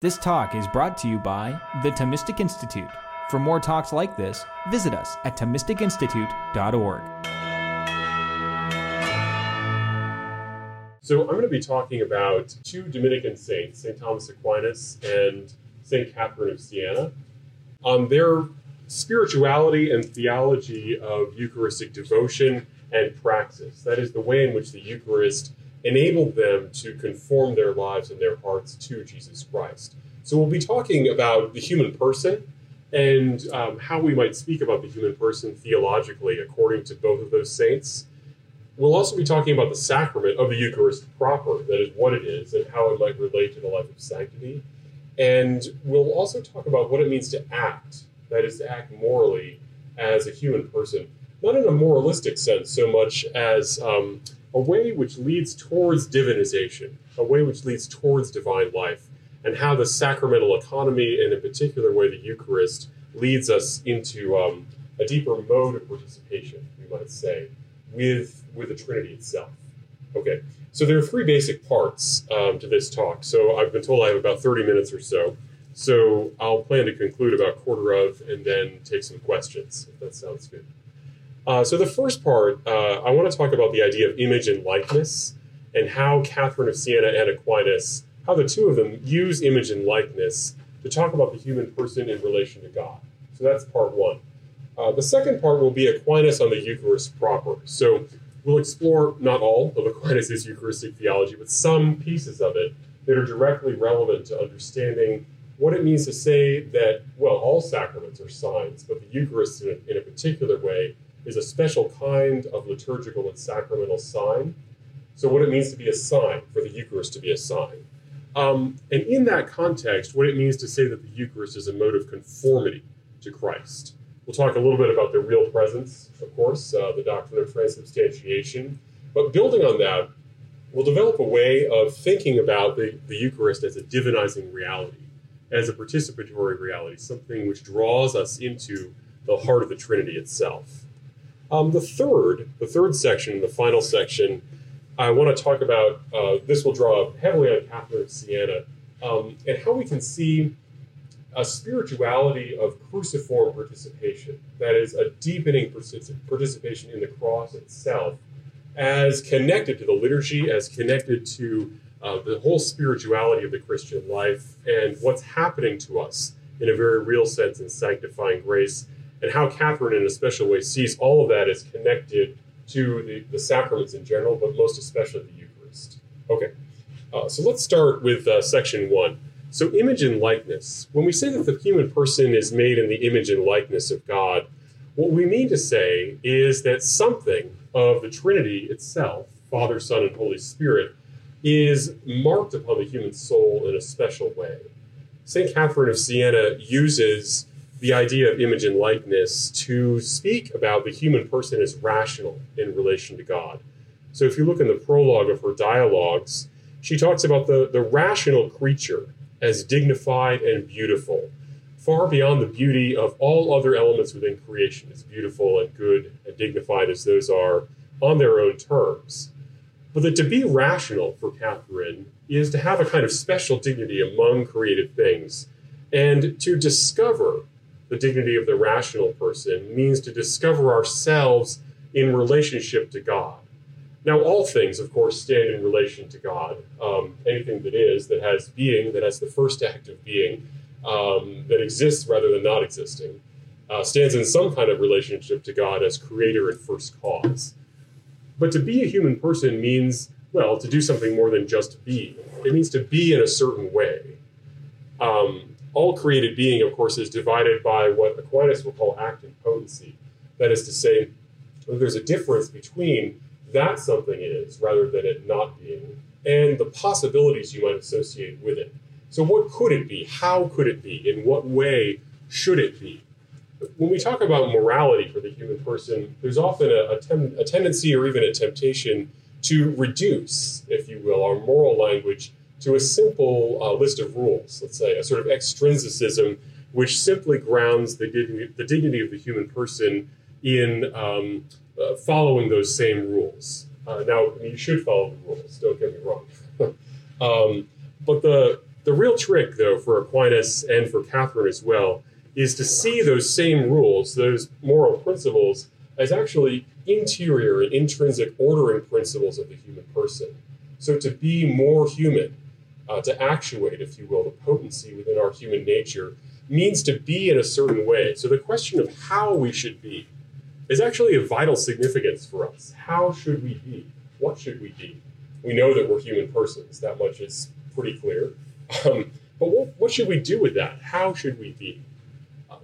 This talk is brought to you by the Thomistic Institute. For more talks like this, visit us at thomisticinstitute.org. So I'm going to be talking about two Dominican saints, St. Thomas Aquinas and St. Catherine of Siena, on their spirituality and theology of Eucharistic devotion and praxis. That is the way in which the Eucharist enabled them to conform their lives and their hearts to Jesus Christ. So we'll be talking about the human person and how we might speak about the human person theologically according to both of those saints. We'll also be talking about the sacrament of the Eucharist proper, that is what it is and how it might relate to the life of sanctity. And we'll also talk about what it means to act, that is to act morally as a human person, not in a moralistic sense so much as a way which leads towards divinization, a way which leads towards divine life, and how the sacramental economy, and in particular way the Eucharist, leads us into a deeper mode of participation, we might say, with the Trinity itself. Okay, so there are three basic parts to this talk. So I've been told I have about 30 minutes or so. So I'll plan to conclude about quarter of and then take some questions, if that sounds good. So the first part, I want to talk about the idea of image and likeness and how Catherine of Siena and Aquinas, how the two of them use image and likeness to talk about the human person in relation to God. So that's part one. The second part will be Aquinas on the Eucharist proper. So we'll explore not all of Aquinas' Eucharistic theology, but some pieces of it that are directly relevant to understanding what it means to say that, well, all sacraments are signs, but the Eucharist in a particular way is a special kind of liturgical and sacramental sign. So what it means to be a sign, for the Eucharist to be a sign. And in that context, what it means to say that the Eucharist is a mode of conformity to Christ. We'll talk a little bit about the real presence, of course, the doctrine of transubstantiation. But building on that, we'll develop a way of thinking about the Eucharist as a divinizing reality, as a participatory reality, something which draws us into the heart of the Trinity itself. The third section, the final section, I want to talk about, this will draw heavily on Catherine of Siena, and how we can see a spirituality of cruciform participation, that is a deepening participation in the cross itself, as connected to the liturgy, as connected to the whole spirituality of the Christian life and what's happening to us in a very real sense in sanctifying grace, and how Catherine, in a special way, sees all of that as connected to the sacraments in general, but most especially the Eucharist. Okay, so let's start with section one. So image and likeness. When we say that the human person is made in the image and likeness of God, what we mean to say is that something of the Trinity itself, Father, Son, and Holy Spirit, is marked upon the human soul in a special way. St. Catherine of Siena uses the idea of image and likeness to speak about the human person as rational in relation to God. So if you look in the prologue of her dialogues, she talks about the rational creature as dignified and beautiful, far beyond the beauty of all other elements within creation, as beautiful and good and dignified as those are on their own terms. But that to be rational for Catherine is to have a kind of special dignity among created things, and to discover the dignity of the rational person means to discover ourselves in relationship to God. Now, all things, of course, stand in relation to God. Anything that is, that has being, that has the first act of being, that exists rather than not existing, stands in some kind of relationship to God as creator and first cause. But to be a human person means, well, to do something more than just be. It means to be in a certain way. All created being, of course, is divided by what Aquinas will call act and potency. That is to say, there's a difference between that something is, rather than it not being, and the possibilities you might associate with it. So what could it be? How could it be? In what way should it be? When we talk about morality for the human person, there's often a tendency or even a temptation to reduce, if you will, our moral language to a simple list of rules, let's say, a sort of extrinsicism, which simply grounds the dignity of the human person in following those same rules. Now, you should follow the rules, don't get me wrong. But the The real trick, though, for Aquinas and for Catherine as well, is to see those same rules, those moral principles, as actually interior and intrinsic ordering principles of the human person. So to be more human, to actuate, if you will, the potency within our human nature, means to be in a certain way. So the question of how we should be is actually of vital significance for us. How should we be? What should we be? We know that we're human persons. That much is pretty clear. But what should we do with that? How should we be?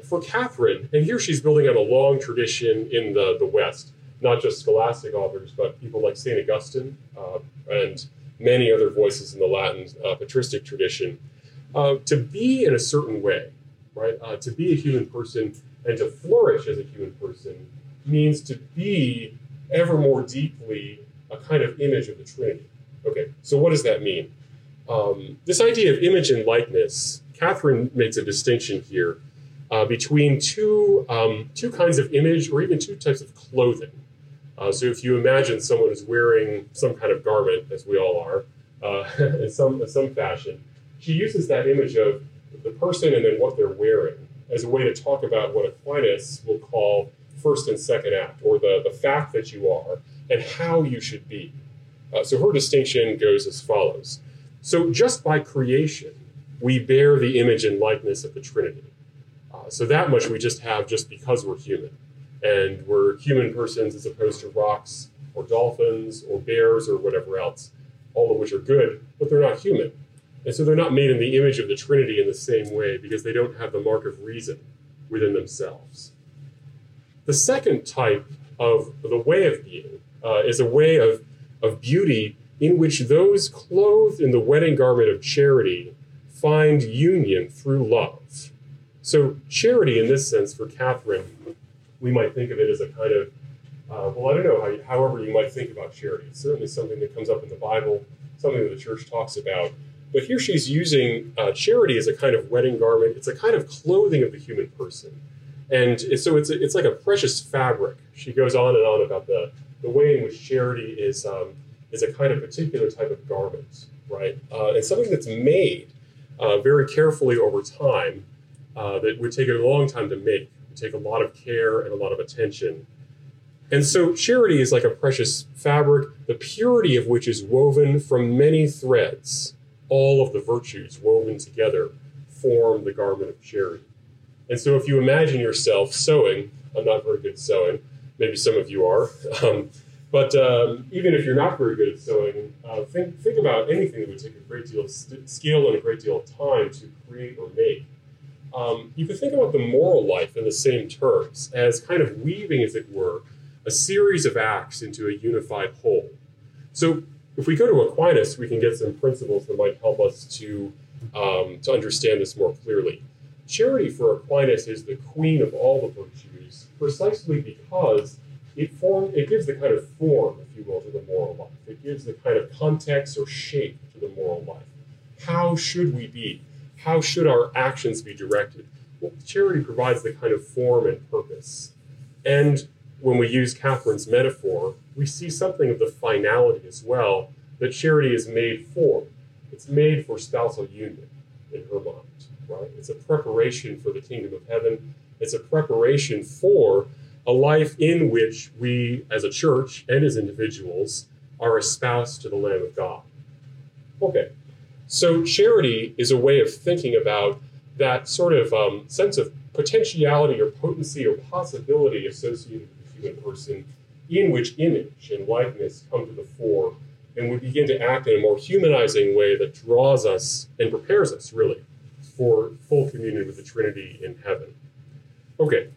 For Catherine, and here she's building on a long tradition in the West, not just scholastic authors, but people like St. Augustine and many other voices in the Latin patristic tradition, to be in a certain way, right? To be a human person and to flourish as a human person means to be ever more deeply a kind of image of the Trinity. Okay, so what does that mean? This idea of image and likeness, Catherine makes a distinction here between two kinds of image, or even two types of clothing. So if you imagine someone is wearing some kind of garment, as we all are, in some fashion, she uses that image of the person and then what they're wearing as a way to talk about what Aquinas will call first and second act, or the fact that you are and how you should be. So her distinction goes as follows. So just by creation, we bear the image and likeness of the Trinity. So that much we just have just because we're human. And we're human persons as opposed to rocks or dolphins or bears or whatever else, all of which are good, but they're not human. And so they're not made in the image of the Trinity in the same way because they don't have the mark of reason within themselves. The second type of the way of being is a way of beauty in which those clothed in the wedding garment of charity find union through love. So charity, in this sense, for Catherine, we might think of it as a kind of, well, I don't know, however you might think about charity. It's certainly something that comes up in the Bible, something that the church talks about. But here she's using charity as a kind of wedding garment. It's a kind of clothing of the human person. And so it's like a precious fabric. She goes on and on about the way in which charity is a kind of particular type of garment, right? And something that's made very carefully over time. That would take a long time to make, would take a lot of care and a lot of attention. And so charity is like a precious fabric, the purity of which is woven from many threads. All of the virtues woven together form the garment of charity. And so if you imagine yourself sewing, I'm not very good at sewing, maybe some of you are, but even if you're not very good at sewing, think about anything that would take a great deal of skill and a great deal of time to create or make. You could think about the moral life in the same terms as kind of weaving, as it were, a series of acts into a unified whole. So if we go to Aquinas, we can get some principles that might help us to understand this more clearly. Charity for Aquinas is the queen of all the virtues precisely because it gives the kind of form, if you will, to the moral life. It gives the kind of context or shape to the moral life. How should we be? How should our actions be directed? Well, charity provides the kind of form and purpose. And when we use Catherine's metaphor, we see something of the finality as well, that charity is made for. It's made for spousal union in her mind, right? It's a preparation for the kingdom of heaven. It's a preparation for a life in which we, as a church and as individuals, are espoused to the Lamb of God. Okay. So charity is a way of thinking about that sort of sense of potentiality or potency or possibility associated with the human person, in which image and likeness come to the fore, and we begin to act in a more humanizing way that draws us and prepares us, really, for full communion with the Trinity in heaven. Okay.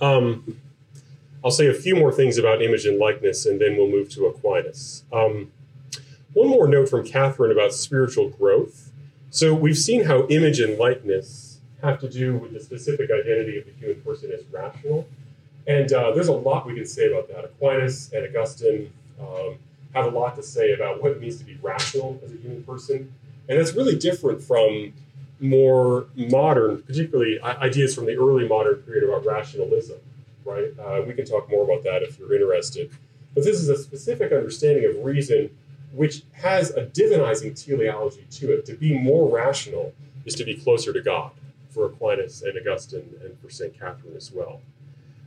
I'll say a few more things about image and likeness, and then we'll move to Aquinas. One more note from Catherine about spiritual growth. So we've seen how image and likeness have to do with the specific identity of the human person as rational. And there's a lot we can say about that. Aquinas and Augustine have a lot to say about what it means to be rational as a human person. And that's really different from more modern, particularly ideas from the early modern period about rationalism, right? We can talk more about that if you're interested. But this is a specific understanding of reason which has a divinizing teleology to it. To be more rational is to be closer to God, for Aquinas and Augustine and for St. Catherine as well.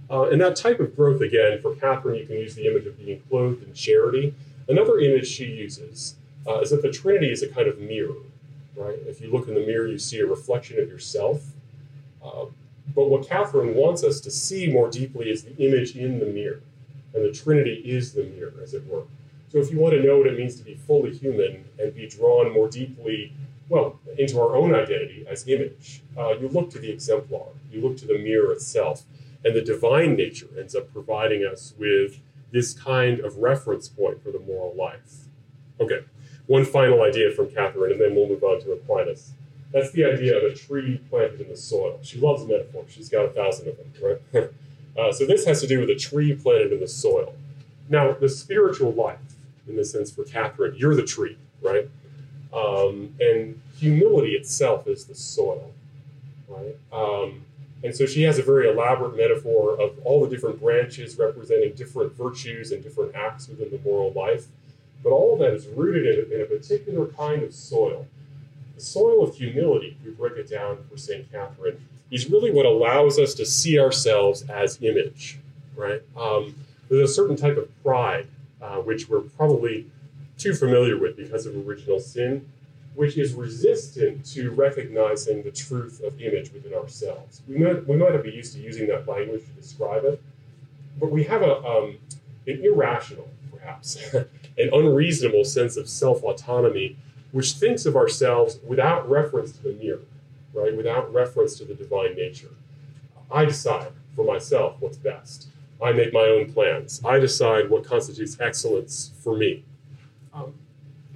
And that type of growth, again, for Catherine, you can use the image of being clothed in charity. Another image she uses is that the Trinity is a kind of mirror, right? If you look in the mirror, you see a reflection of yourself. But what Catherine wants us to see more deeply is the image in the mirror. And the Trinity is the mirror, as it were. So if you want to know what it means to be fully human and be drawn more deeply, well, into our own identity as image, you look to the exemplar. You look to the mirror itself. And the divine nature ends up providing us with this kind of reference point for the moral life. Okay, one final idea from Catherine, and then we'll move on to Aquinas. That's the idea of a tree planted in the soil. She loves metaphors. She's got 1,000 of them, right? So this has to do with a tree planted in the soil. Now, the spiritual life, in this sense for Catherine, you're the tree, right? And humility itself is the soil, right? And so she has a very elaborate metaphor of all the different branches representing different virtues and different acts within the moral life. But all of that is rooted in a particular kind of soil. The soil of humility, if we break it down for St. Catherine, is really what allows us to see ourselves as image, right? There's a certain type of pride, which we're probably too familiar with because of original sin, which is resistant to recognizing the truth of image within ourselves. We might not be used to using that language to describe it, but we have a, an irrational, perhaps, an unreasonable sense of self-autonomy, which thinks of ourselves without reference to the mirror, right? Without reference to the divine nature. I decide for myself what's best. I make my own plans. I decide what constitutes excellence for me.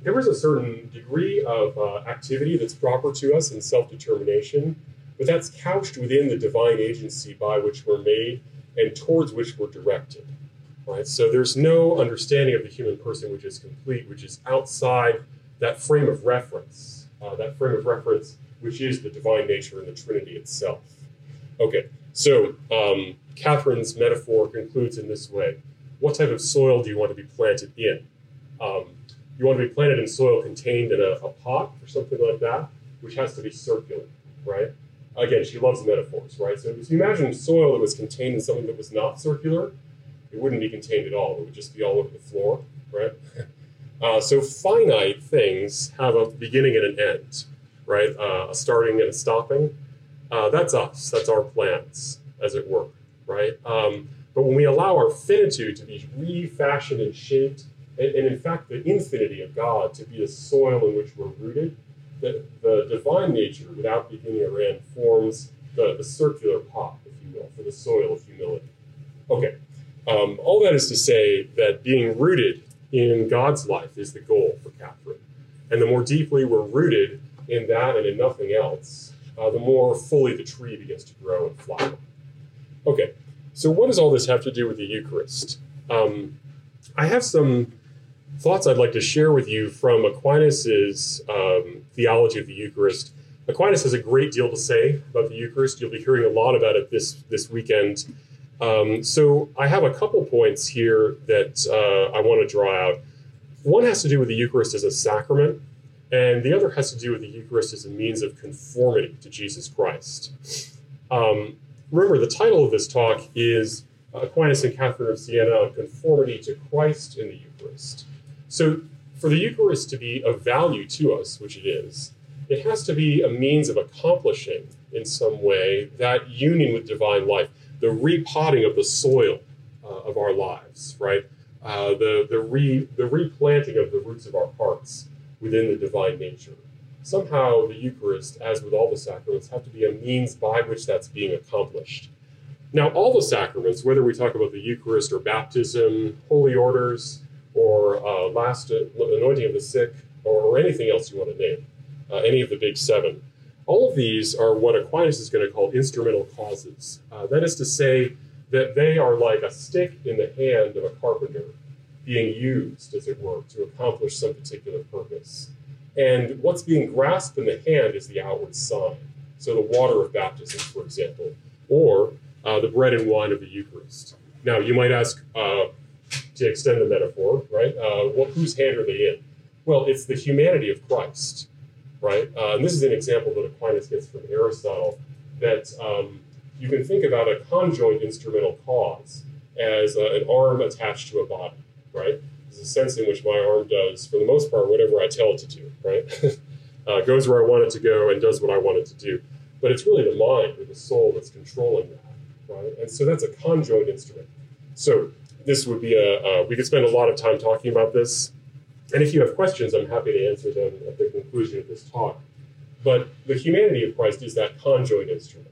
There is a certain degree of activity that's proper to us in self-determination, but that's couched within the divine agency by which we're made and towards which we're directed, right? So there's no understanding of the human person which is complete, which is outside that frame of reference, which is the divine nature and the Trinity itself. Okay, so Catherine's metaphor concludes in this way. What type of soil do you want to be planted in? You want to be planted in soil contained in a pot or something like that, which has to be circular, right? Again, she loves metaphors, right? So if you imagine soil that was contained in something that was not circular, it wouldn't be contained at all. It would just be all over the floor, right? So finite things have a beginning and an end, right? A starting and a stopping. That's us. That's our plans, as it were, right? But when we allow our finitude to be refashioned and shaped, and in fact, the infinity of God to be the soil in which we're rooted, the divine nature, without beginning or end, forms the circular pot, if you will, for the soil of humility. Okay, all that is to say that being rooted in God's life is the goal for Catherine. And the more deeply we're rooted in that and in nothing else, the more fully the tree begins to grow and flower. Okay, so what does all this have to do with the Eucharist? I have some thoughts I'd like to share with you from Aquinas' theology of the Eucharist. Aquinas has a great deal to say about the Eucharist. You'll be hearing a lot about it this weekend. So I have a couple points here that I want to draw out. One has to do with the Eucharist as a sacrament, and the other has to do with the Eucharist as a means of conformity to Jesus Christ. Remember, the title of this talk is Aquinas and Catherine of Siena on conformity to Christ in the Eucharist. So for the Eucharist to be of value to us, which it is, it has to be a means of accomplishing in some way that union with divine life, the repotting of the soil of our lives, right? The replanting of the roots of our hearts within the divine nature. Somehow the Eucharist, as with all the sacraments, have to be a means by which that's being accomplished. Now, all the sacraments, whether we talk about the Eucharist or baptism, holy orders, or last anointing of the sick, or anything else you want to name, any of the big seven, all of these are what Aquinas is going to call instrumental causes. That is to say that they are like a stick in the hand of a carpenter being used, as it were, to accomplish some particular purpose. And what's being grasped in the hand is the outward sign. So the water of baptism, for example, or the bread and wine of the Eucharist. Now, you might ask, to extend the metaphor, right? Whose hand are they in? Well, it's the humanity of Christ, right? And this is an example that Aquinas gets from Aristotle, that you can think about a conjoint instrumental cause as an arm attached to a body, right? There's a sense in which my arm does, for the most part, whatever I tell it to do, right? Goes where I want it to go and does what I want it to do. But it's really the mind or the soul that's controlling that, right? And so that's a conjoint instrument. So this would be a, we could spend a lot of time talking about this. And if you have questions, I'm happy to answer them at the conclusion of this talk. But the humanity of Christ is that conjoint instrument.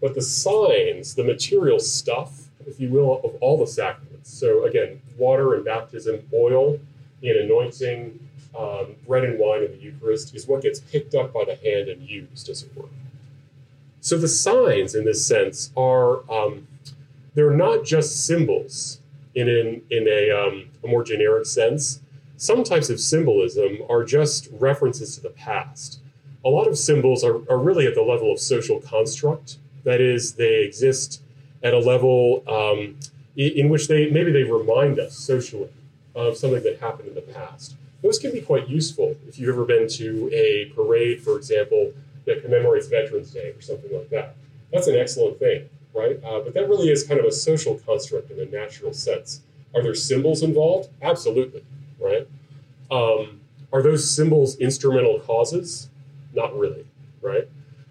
But the signs, the material stuff, if you will, of all the sacraments. So again, water in baptism, oil in anointing, bread and wine in the Eucharist is what gets picked up by the hand and used, as it were. So the signs, in this sense, are they're not just symbols in a more generic sense. Some types of symbolism are just references to the past. A lot of symbols are really at the level of social construct. That is, they exist at a level in which maybe they remind us socially of something that happened in the past. Those can be quite useful if you've ever been to a parade, for example, that commemorates Veterans Day or something like that. That's an excellent thing, right? But that really is kind of a social construct in a natural sense. Are there symbols involved? Absolutely. Right? Are those symbols instrumental causes? Not really, right?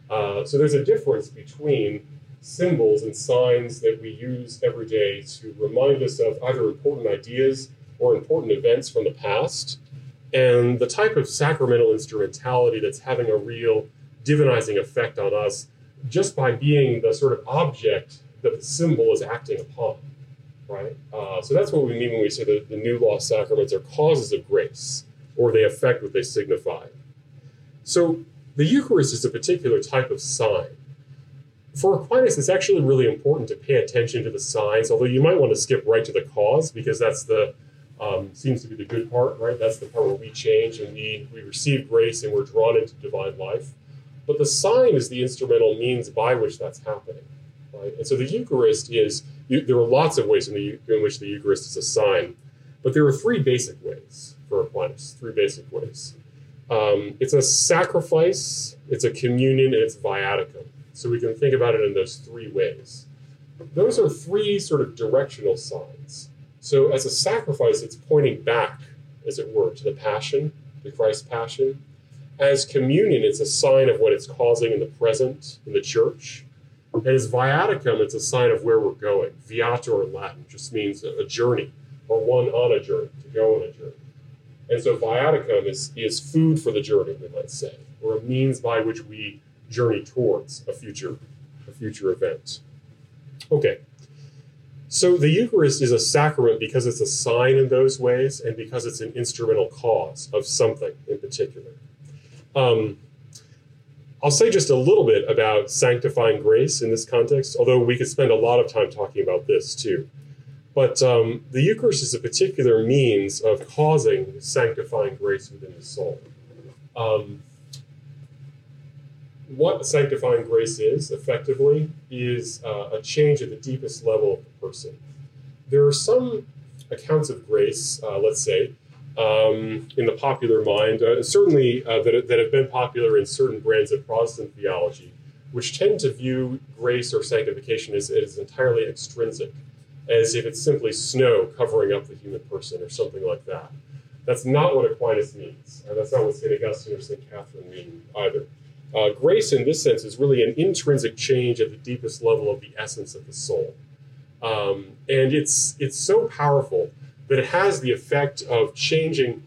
So there's a difference between symbols and signs that we use every day to remind us of either important ideas or important events from the past, and the type of sacramental instrumentality that's having a real divinizing effect on us just by being the sort of object that the symbol is acting upon. Right? So that's what we mean when we say that the new law sacraments are causes of grace, or they affect what they signify. So the Eucharist is a particular type of sign. For Aquinas, it's actually really important to pay attention to the signs, although you might want to skip right to the cause, because that's the, seems to be the good part, right? That's the part where we change and we receive grace and we're drawn into divine life. But the sign is the instrumental means by which that's happening. Right? And so the Eucharist is, there are lots of ways in which the Eucharist is a sign, but there are three basic ways for Aquinas, three basic ways. It's a sacrifice, it's a communion, and it's viaticum. So we can think about it in those three ways. Those are three sort of directional signs. So as a sacrifice, it's pointing back, as it were, to the passion, to Christ's passion. As communion, it's a sign of what it's causing in the present, in the church. And as viaticum, it's a sign of where we're going. Viator in Latin just means a journey, or one on a journey, to go on a journey. And so viaticum is food for the journey, we might say, or a means by which we journey towards a future event. Okay, so the Eucharist is a sacrament because it's a sign in those ways and because it's an instrumental cause of something in particular. I'll say just a little bit about sanctifying grace in this context, although we could spend a lot of time talking about this too. But the Eucharist is a particular means of causing sanctifying grace within the soul. What sanctifying grace is, effectively, is a change at the deepest level of the person. There are some accounts of grace, let's say, in the popular mind, certainly that have been popular in certain brands of Protestant theology, which tend to view grace or sanctification as entirely extrinsic, as if it's simply snow covering up the human person or something like that. That's not what Aquinas means, and that's not what St. Augustine or St. Catherine mean either. Grace in this sense is really an intrinsic change at the deepest level of the essence of the soul. And it's so powerful that it has the effect of changing.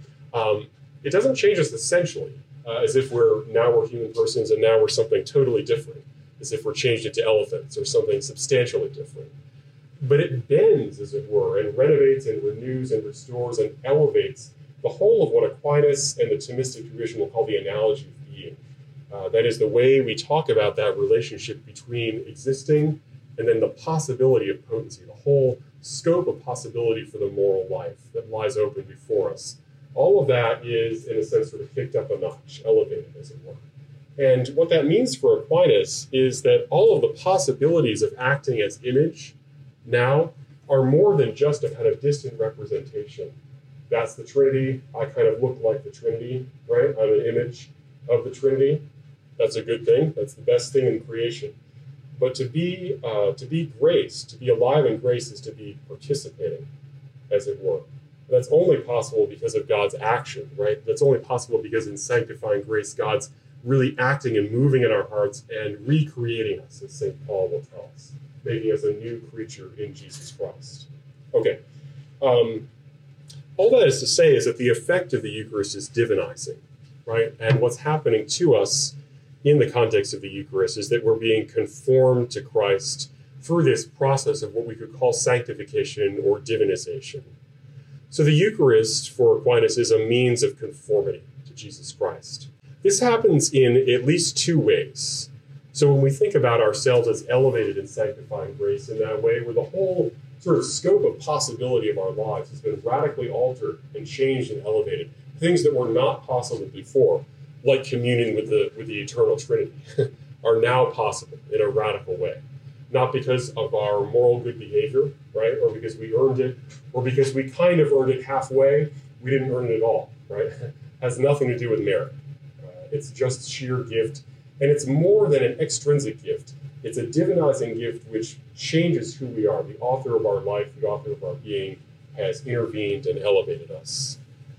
It doesn't change us essentially, as if we're human persons and now we're something totally different, as if we're changed into elephants or something substantially different. But it bends, as it were, and renovates and renews and restores and elevates the whole of what Aquinas and the Thomistic tradition will call the analogy of being. That is the way we talk about that relationship between existing and then the possibility of potency, the whole scope of possibility for the moral life that lies open before us. All of that is, in a sense, sort of picked up a notch, elevated, as it were. And what that means for Aquinas is that all of the possibilities of acting as image now are more than just a kind of distant representation. that's the Trinity. I kind of look like the Trinity, right? I'm an image of the Trinity. That's a good thing. That's the best thing in creation. But to be grace, to be alive in grace, is to be participating, as it were. That's only possible because of God's action, right? That's only possible because in sanctifying grace, God's really acting and moving in our hearts and recreating us, as St. Paul will tell us, making us a new creature in Jesus Christ. Okay. All that is to say is that the effect of the Eucharist is divinizing, right? And what's happening to us in the context of the Eucharist is that we're being conformed to Christ through this process of what we could call sanctification or divinization. So the Eucharist for Aquinas is a means of conformity to Jesus Christ. This happens in at least two ways. So when we think about ourselves as elevated in sanctifying grace in that way, where the whole sort of scope of possibility of our lives has been radically altered and changed and elevated, things that were not possible before, like communion with the eternal Trinity, are now possible in a radical way. Not because of our moral good behavior, right? Or because we earned it, or because we kind of earned it halfway. We didn't earn it at all, right? It has nothing to do with merit. It's just sheer gift. And it's more than an extrinsic gift. It's a divinizing gift which changes who we are. The author of our life, the author of our being, has intervened and elevated us.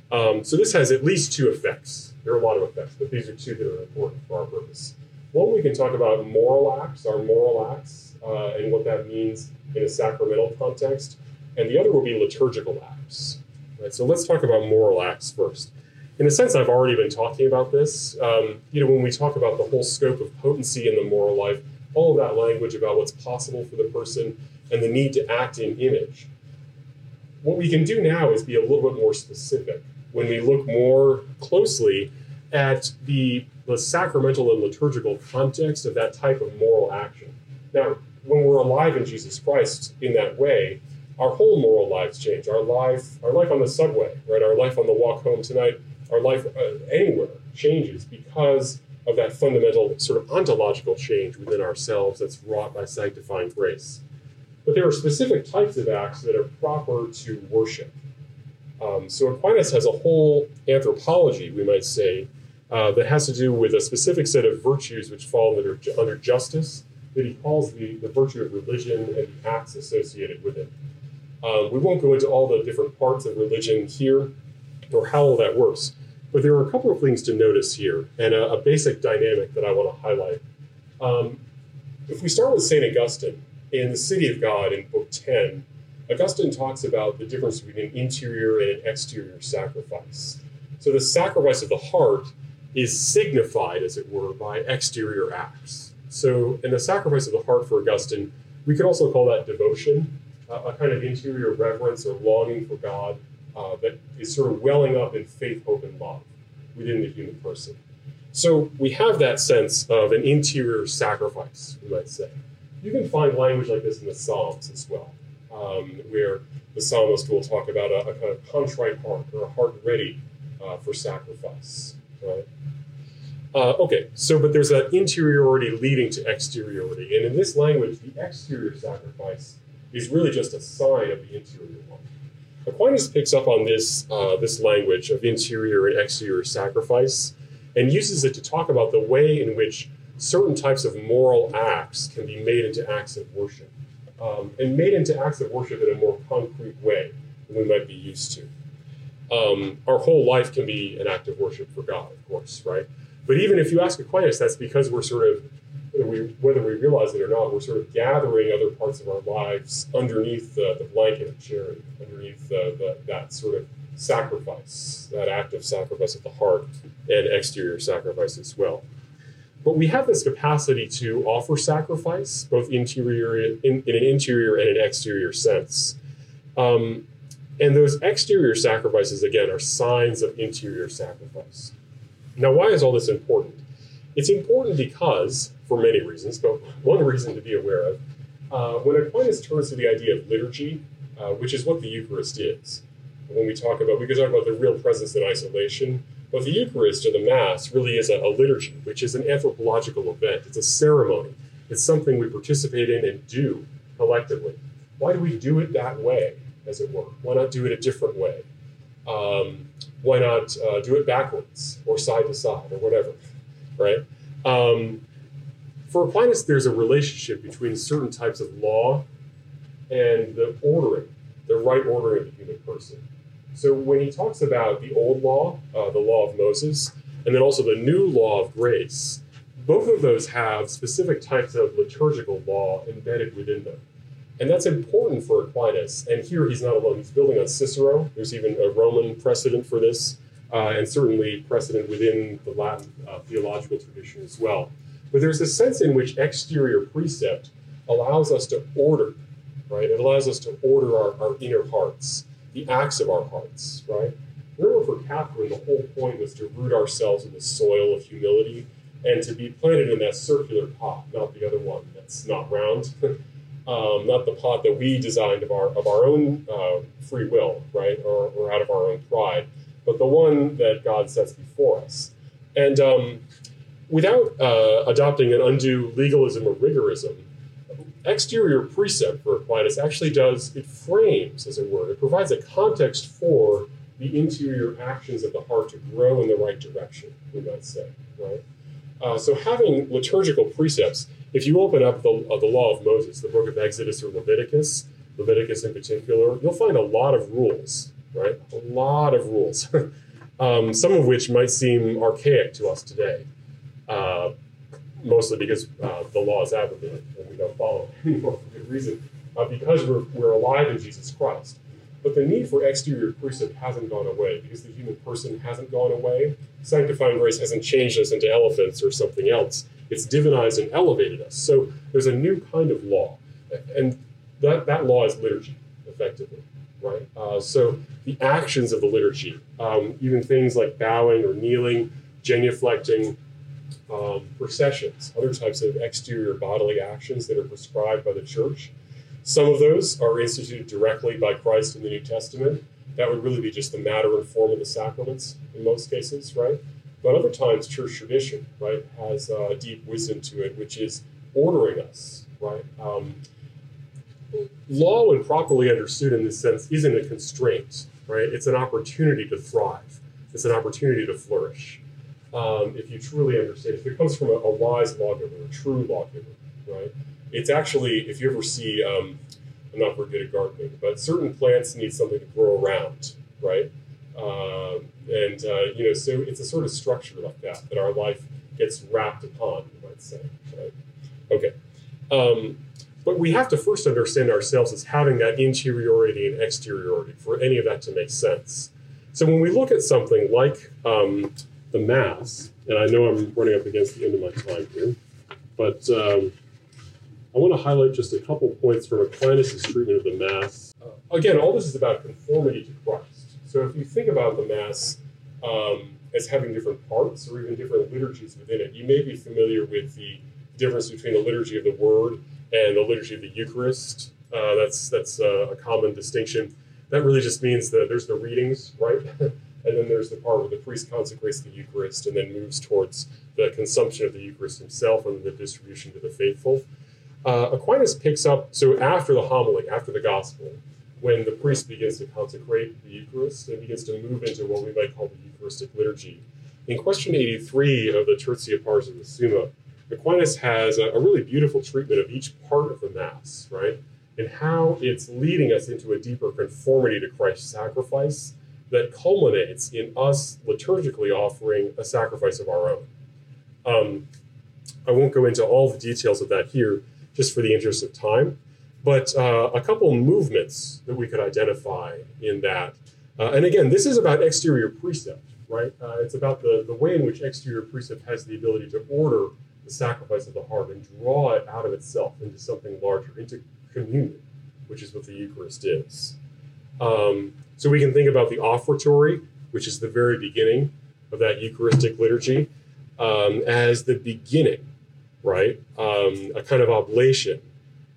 So this has at least two effects. There are a lot of effects, but these are two that are important for our purpose. One, we can talk about moral acts, our moral acts, and what that means in a sacramental context. And the other will be liturgical acts. Right? So let's talk about moral acts first. In a sense, I've already been talking about this. When we talk about the whole scope of potency in the moral life, all of that language about what's possible for the person and the need to act in image. What we can do now is be a little bit more specific when we look more closely at the sacramental and liturgical context of that type of moral action. Now, when we're alive in Jesus Christ in that way, our whole moral lives change. Our life on the subway, right? Our life on the walk home tonight, our life anywhere changes because of that fundamental sort of ontological change within ourselves that's wrought by sanctifying grace. But there are specific types of acts that are proper to worship. So Aquinas has a whole anthropology, we might say, that has to do with a specific set of virtues which fall under justice, that he calls the virtue of religion and the acts associated with it. We won't go into all the different parts of religion here or how all that works. But there are a couple of things to notice here and a basic dynamic that I want to highlight. If we start with St. Augustine, in the City of God in Book 10, Augustine talks about the difference between an interior and an exterior sacrifice. So the sacrifice of the heart is signified, as it were, by exterior acts. So in the sacrifice of the heart for Augustine, we could also call that devotion, a kind of interior reverence or longing for God. That is sort of welling up in faith, hope, and love within the human person. So we have that sense of an interior sacrifice, we might say. You can find language like this in the Psalms as well, where the psalmist will talk about a kind of contrite heart or a heart ready for sacrifice. Right? But there's that interiority leading to exteriority. And in this language, the exterior sacrifice is really just a sign of the interior one. Aquinas picks up on this language of interior and exterior sacrifice and uses it to talk about the way in which certain types of moral acts can be made into acts of worship, and made into acts of worship in a more concrete way than we might be used to. Our whole life can be an act of worship for God, of course, right? But even if you ask Aquinas, that's because we're sort of, whether we realize it or not, we're sort of gathering other parts of our lives underneath the blanket of charity, underneath that sort of sacrifice, that act of sacrifice of the heart and exterior sacrifice as well. But we have this capacity to offer sacrifice, both in an interior and an exterior sense. And those exterior sacrifices, again, are signs of interior sacrifice. Now, why is all this important? It's important because, for many reasons, but one reason to be aware of, when Aquinas turns to the idea of liturgy, which is what the Eucharist is. When we can talk about the real presence in isolation, but the Eucharist or the Mass really is a liturgy, which is an anthropological event. It's a ceremony. It's something we participate in and do collectively. Why do we do it that way, as it were? Why not do it a different way? why not do it backwards or side to side or whatever, right? For Aquinas, there's a relationship between certain types of law and the ordering, the right ordering of the human person. So when he talks about the old law, the law of Moses, and then also the new law of grace, both of those have specific types of liturgical law embedded within them. And that's important for Aquinas. And here he's not alone. He's building on Cicero. There's even a Roman precedent for this, and certainly precedent within the Latin theological tradition as well. But there's a sense in which exterior precept allows us to order, right? It allows us to order our inner hearts, the acts of our hearts, right? Remember, for Catherine, the whole point was to root ourselves in the soil of humility and to be planted in that circular pot, not the other one that's not round, not the pot that we designed of our own free will, right, or out of our own pride, but the one that God sets before us. And without adopting an undue legalism or rigorism, exterior precept for Aquinas actually does, it frames, as it were, it provides a context for the interior actions of the heart to grow in the right direction, we might say, right? So having liturgical precepts, if you open up the Law of Moses, the book of Exodus or Leviticus, Leviticus in particular, you'll find a lot of rules, right? A lot of rules, some of which might seem archaic to us today, mostly because the law is abrogated and we don't follow it anymore for good reason, because we're alive in Jesus Christ. But the need for exterior precept hasn't gone away because the human person hasn't gone away. Sanctifying grace hasn't changed us into elephants or something else. It's divinized and elevated us. So there's a new kind of law. And that law is liturgy, effectively, right? So the actions of the liturgy, even things like bowing or kneeling, genuflecting, processions, other types of exterior bodily actions that are prescribed by the church. Some of those are instituted directly by Christ in the New Testament. That would really be just the matter and form of the sacraments in most cases, right? But other times, church tradition, right, has a deep wisdom to it, which is ordering us, right? Law, when properly understood in this sense, isn't a constraint, right? It's an opportunity to thrive. It's an opportunity to flourish. If you truly understand, if it comes from a wise lawgiver, a true lawgiver, right? It's actually, if you ever see, I'm not very good at gardening, but certain plants need something to grow around, right? You know, so it's a sort of structure like that our life gets wrapped upon, you might say, right? Okay. But we have to first understand ourselves as having that interiority and exteriority for any of that to make sense. So when we look at something like the Mass, and I know I'm running up against the end of my time here, but I want to highlight just a couple points from Aquinas' treatment of the Mass. Again, all this is about conformity to Christ. So if you think about the Mass as having different parts or even different liturgies within it, you may be familiar with the difference between the liturgy of the Word and the liturgy of the Eucharist. That's a common distinction. That really just means that there's the readings, right? And then there's the part where the priest consecrates the Eucharist and then moves towards the consumption of the Eucharist himself and the distribution to the faithful. Aquinas picks up, so after the homily, after the gospel, when the priest begins to consecrate the Eucharist and begins to move into what we might call the Eucharistic liturgy. In question 83 of the Tertia Pars of the Summa, Aquinas has a really beautiful treatment of each part of the Mass, right? And how it's leading us into a deeper conformity to Christ's sacrifice that culminates in us liturgically offering a sacrifice of our own. I won't go into all the details of that here, just for the interest of time, but a couple movements that we could identify in that. And again, this is about exterior precept, right? It's about the way in which exterior precept has the ability to order the sacrifice of the heart and draw it out of itself into something larger, into communion, which is what the Eucharist is. So we can think about the offertory, which is the very beginning of that Eucharistic liturgy, as the beginning, right? A kind of oblation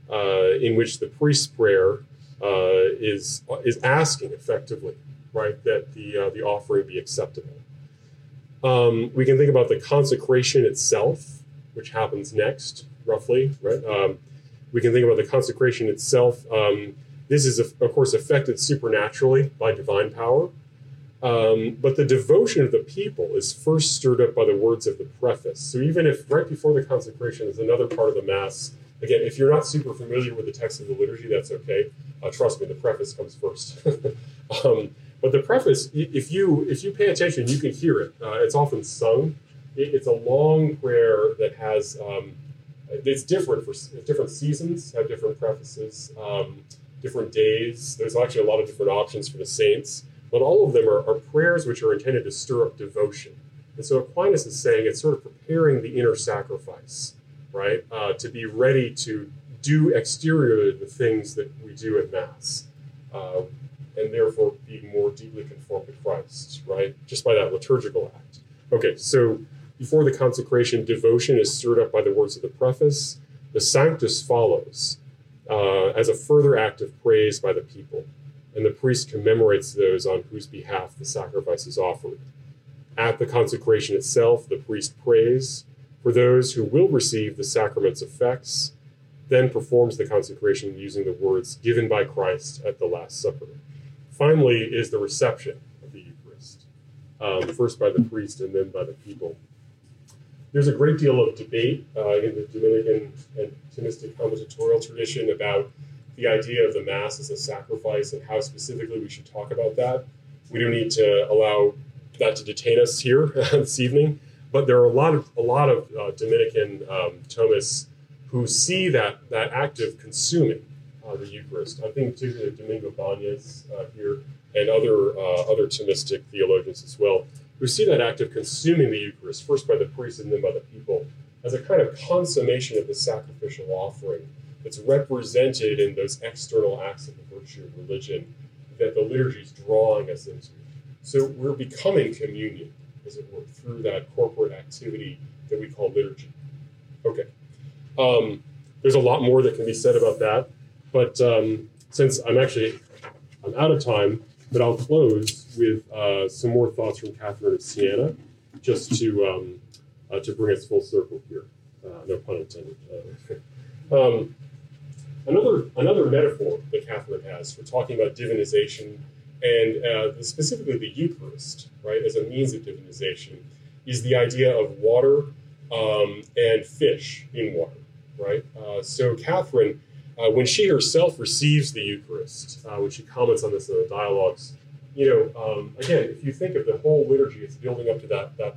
in which the priest's prayer is asking effectively, right, that the offering be acceptable. We can think about the consecration itself, which happens next, roughly, right? We can think about the consecration itself. This is, of course, affected supernaturally by divine power. But the devotion of the people is first stirred up by the words of the preface. So even if right before the consecration is another part of the Mass, again, if you're not super familiar with the text of the liturgy, that's okay. Trust me, the preface comes first. But the preface, if you pay attention, you can hear it. It's often sung. It's a long prayer that has, it's different for different seasons, have different prefaces, different days. There's actually a lot of different options for the saints. But all of them are prayers which are intended to stir up devotion. And so Aquinas is saying it's sort of preparing the inner sacrifice, right? To be ready to do exteriorly the things that we do in Mass, and therefore be more deeply conformed to Christ, right? Just by that liturgical act. Okay, so before the consecration, devotion is stirred up by the words of the preface. The Sanctus follows as a further act of praise by the people. And the priest commemorates those on whose behalf the sacrifice is offered. At the consecration itself, the priest prays for those who will receive the sacrament's effects, then performs the consecration using the words given by Christ at the Last Supper. Finally is the reception of the Eucharist, first by the priest and then by the people. There's a great deal of debate in the Dominican and Thomistic combinatorial tradition about the idea of the Mass as a sacrifice and how specifically we should talk about that. We don't need to allow that to detain us here this evening, but there are a lot of Dominican Thomists who see that act of consuming the Eucharist. I'm thinking particularly of Domingo Bañez here and other Thomistic theologians as well, who see that act of consuming the Eucharist, first by the priest and then by the people, as a kind of consummation of the sacrificial offering. It's represented in those external acts of the virtue of religion that the liturgy is drawing us into. So we're becoming communion, as it were, through that corporate activity that we call liturgy. Okay. There's a lot more that can be said about that, but since I'm out of time, but I'll close with some more thoughts from Catherine of Siena, just to bring us full circle here. No pun intended. Another metaphor that Catherine has for talking about divinization and specifically the Eucharist, right, as a means of divinization, is the idea of water and fish in water, right? So Catherine, when she herself receives the Eucharist, when she comments on this in the dialogues, you know, again, if you think of the whole liturgy, it's building up to that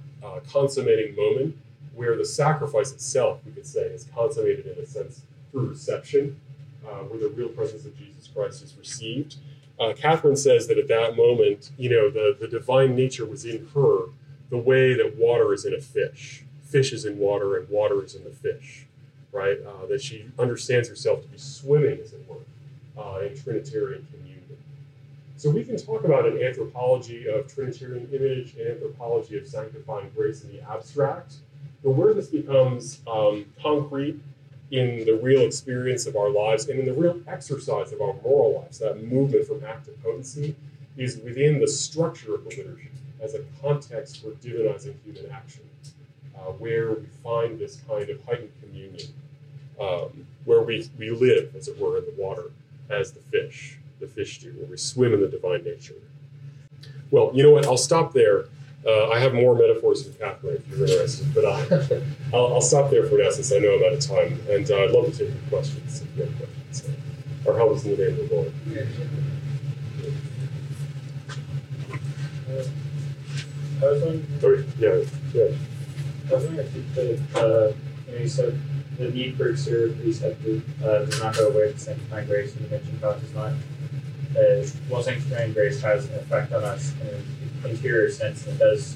consummating moment where the sacrifice itself, we could say, is consummated in a sense through reception, where the real presence of Jesus Christ is received. Catherine says that at that moment, you know, the divine nature was in her the way that water is in a fish. Fish is in water and water is in the fish, right? That she understands herself to be swimming, as it were, in Trinitarian communion. So we can talk about an anthropology of Trinitarian image, an anthropology of sanctifying grace in the abstract, but where this becomes concrete in the real experience of our lives and in the real exercise of our moral lives, that movement from act to potency, is within the structure of the liturgy as a context for divinizing human action, where we find this kind of heightened communion, where we live, as it were, in the water as the fish do, where we swim in the divine nature. Well, you know what? I'll stop there. I have more metaphors from Catherine if you're interested, but I'll stop there for now since I know I'm out of time, and I'd love to take your questions if you have questions. Our help is in the name of the Lord. I was wondering. Sorry. Yeah. I was wondering if you could, you said the need for exterior precepts does not go away with sanctifying grace, and you mentioned God does not. Well, sanctifying grace has an effect on us in an interior sense. It does.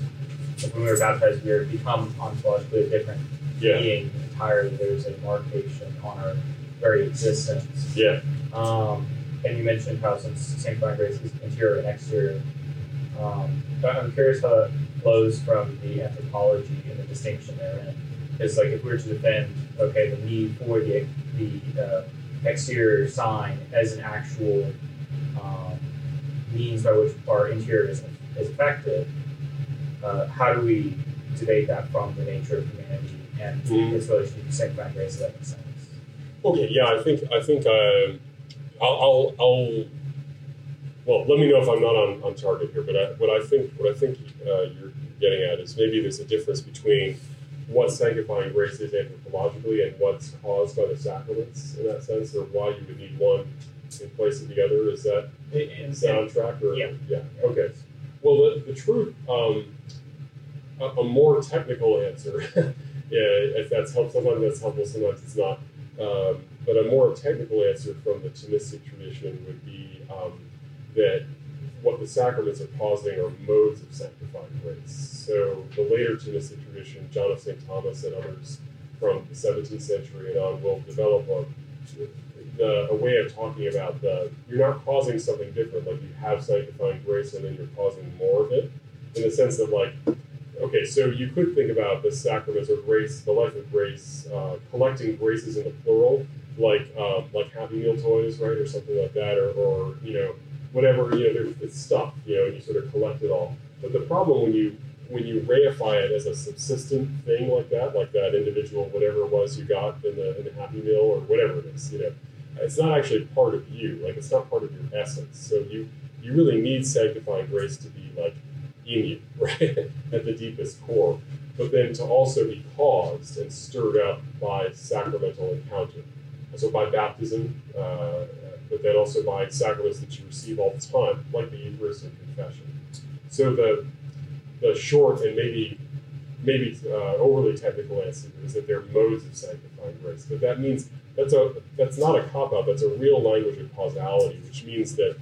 When we were baptized, we become ontologically a different being entirely. There's a markation on our very existence. Yeah. And you mentioned how, since sanctifying grace is interior and exterior, but I'm curious how that flows from the anthropology and the distinction therein. It's like if we were to defend, okay, the need for the exterior sign as an actual means by which our interior is affected, how do we debate that from the nature of humanity and its relation to sanctifying grace? Does that make sense? Okay, yeah, I think I'll well, let me know if I'm not on target here, but what I think you're getting at is maybe there's a difference between what sanctifying grace is anthropologically and what's caused by the sacraments in that sense, or why you would need one in place of the other. Is that soundtrack? Or, yeah. Yeah. Okay. Well, the true, a more technical answer, if that's helpful, sometimes that's helpful, sometimes it's not. But a more technical answer from the Thomistic tradition would be that what the sacraments are causing are modes of sanctifying grace. So the later Thomistic tradition, John of St. Thomas and others from the 17th century and on, will develop a way of talking about you're not causing something different, like you have sanctifying grace and then you're causing more of it, in the sense of like, okay, so you could think about the sacraments or grace, the life of grace, collecting graces in the plural, like Happy Meal toys, right, or something like that, or you know, whatever, you know, it's stuff, you know, and you sort of collect it all. But the problem when you reify it as a subsistent thing like that individual, whatever it was you got in the Happy Meal or whatever it is, you know, it's not actually part of you, like it's not part of your essence. So you really need sanctifying grace to be like in you, right, at the deepest core, but then to also be caused and stirred up by sacramental encounter. So by baptism, but then also by sacraments that you receive all the time, like the Eucharist and confession. So the short and maybe overly technical answer is that they're modes of sanctifying grace, but that means that's not a cop-out, that's a real language of causality, which means that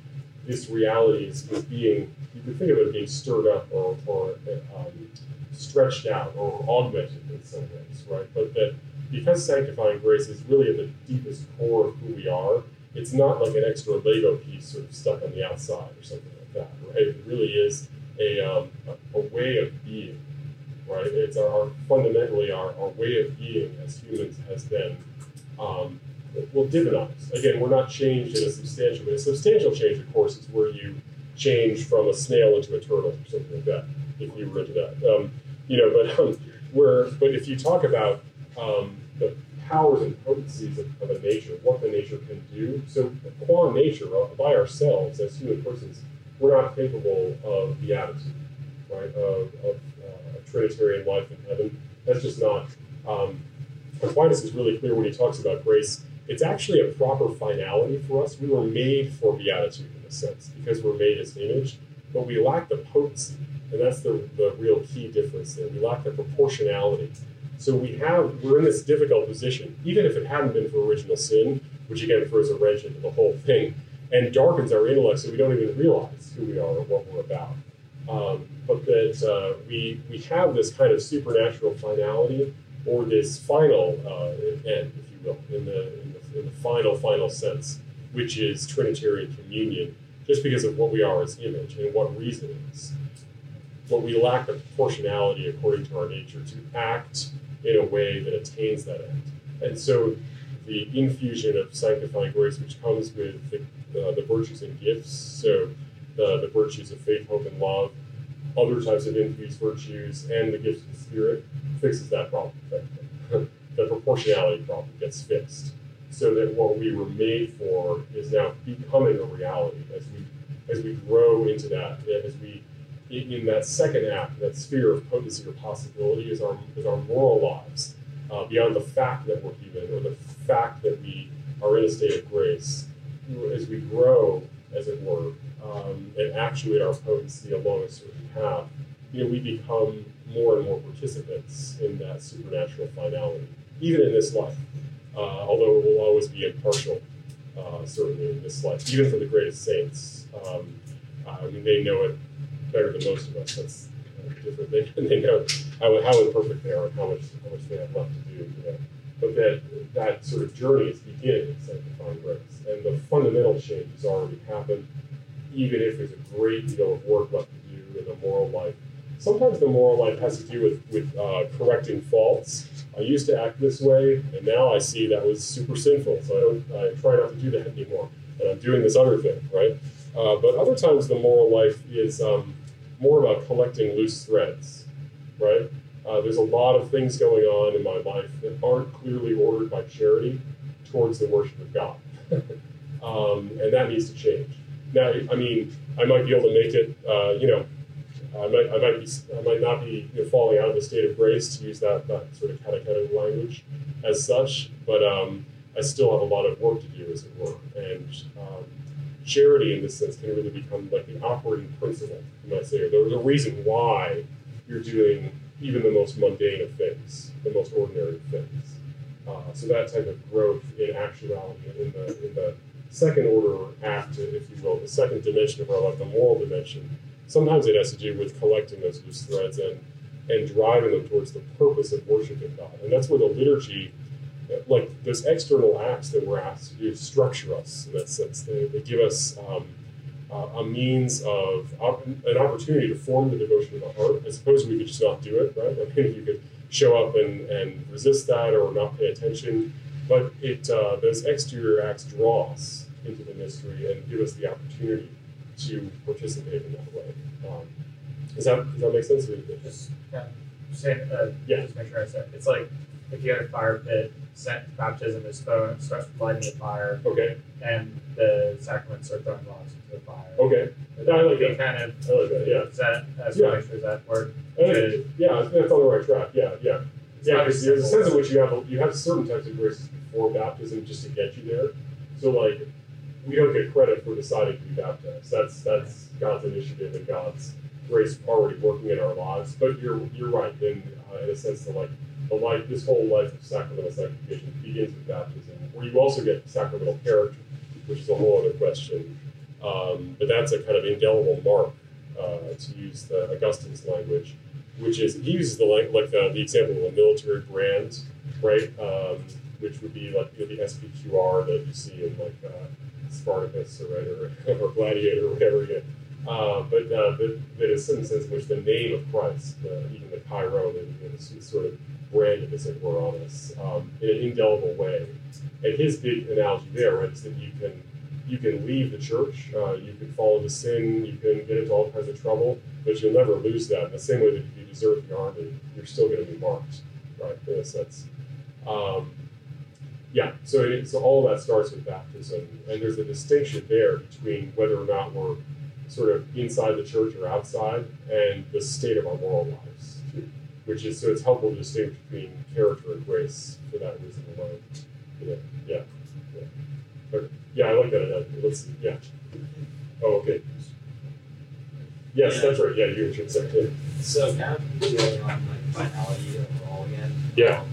this reality is being, you can think of it being stirred up or stretched out or augmented in some ways, right? But that because sanctifying grace is really at the deepest core of who we are, it's not like an extra Lego piece sort of stuck on the outside or something like that, right? It really is a way of being, right? It's fundamentally our way of being as humans has been divinized. Again, we're not changed in a substantial way. A substantial change, of course, is where you change from a snail into a turtle or something like that, if you were into that. You know, but if you talk about the powers and potencies of a nature, what the nature can do, so qua nature, by ourselves, as human persons, we're not capable of beatitude, right, of Trinitarian life in heaven. That's just not... Aquinas is really clear when he talks about grace. It's actually a proper finality for us. We were made for beatitude in a sense, because we're made as image, but we lack the potency, and that's the real key difference there. We lack the proportionality. So we're in this difficult position, even if it hadn't been for original sin, which again throws a wrench into the whole thing, and darkens our intellect so we don't even realize who we are or what we're about. But that we have this kind of supernatural finality, or this final end, if you will, in the final sense, which is Trinitarian communion, just because of what we are as image and what reason is. But we lack the proportionality according to our nature to act in a way that attains that end. And so the infusion of sanctifying grace, which comes with the virtues and gifts, so the virtues of faith, hope, and love, other types of infused virtues, and the gifts of the Spirit, fixes that problem. The proportionality problem gets fixed, so that what we were made for is now becoming a reality as we grow into that, as we, in that second act, that sphere of potency or possibility is our moral lives, beyond the fact that we're human or the fact that we are in a state of grace. As we grow, as it were, and actuate our potency along a certain path, you know, we become more and more participants in that supernatural finality, even in this life, although it will always be impartial, certainly in this life, even for the greatest saints. I mean, they know it better than most of us. That's kind of different. They know how imperfect they are and how much they have left to do, you know. But that sort of journey is beginning in sanctifying grace. And the fundamental change has already happened, even if there's a great deal of work left to do in the moral life. Sometimes the moral life has to do with correcting faults. I used to act this way, and now I see that was super sinful, so I try not to do that anymore, and I'm doing this other thing, right? But other times the moral life is more about collecting loose threads, right? There's a lot of things going on in my life that aren't clearly ordered by charity towards the worship of God, and that needs to change. now, I mean, I might be able to make it, you know, I might not be falling out of the state of grace, to use that sort of catechetical language as such, but I still have a lot of work to do, as it were. And charity, in this sense, can really become like an operating principle, you might say. There's a reason why you're doing even the most mundane of things, the most ordinary of things. So that type of growth in actuality, in the second order act, if you will, the second dimension of our life, the moral dimension, sometimes it has to do with collecting those loose threads and driving them towards the purpose of worshiping God. And that's where the liturgy, like those external acts that we're asked to do, structure us in that sense. They give us a means of, an opportunity to form the devotion of our heart. I suppose we could just not do it, right? I mean, you could show up and resist that or not pay attention. But it those exterior acts draw us into the mystery and give us the opportunity to participate in that way. Does that make sense? Just make sure I said it's like if you had a fire pit, baptism is lighting the fire. Okay. And the sacraments are throwing logs into the fire. Okay. I like that. Does that work? I think that's on the right track. Yeah. Yeah, because there's a sense in which you have certain types of graces before baptism just to get you there. So like, we don't get credit for deciding to be baptized. That's God's initiative and God's grace already working in our lives. But you're right in a sense that like the life, this whole life of sacramental sanctification begins with baptism, where you also get sacramental character, which is a whole other question. But that's a kind of indelible mark, to use the Augustine's language, which is he uses the example of a military brand, right? Which would be like the SPQR that you see in like Spartacus or Gladiator or whatever. But in some sense, in which the name of Christ, even the Chiron, is sort of branded, as it were, on us in an indelible way. And his big analogy there, right, is that you can leave the church, you can fall into sin, you can get into all kinds of trouble, but you'll never lose that. In the same way that if you deserve the army, you're still going to be marked, right? In a sense. So all that starts with baptism, and there's a distinction there between whether or not we're sort of inside the church or outside, and the state of our moral lives, too, which is, so it's helpful to distinguish between character and grace for that reason alone. Yeah, I like that analogy. Let's see. Yeah. Oh, okay. Yes, that's right. Yeah, you should say it. So kind of going on like finality overall again. Yeah.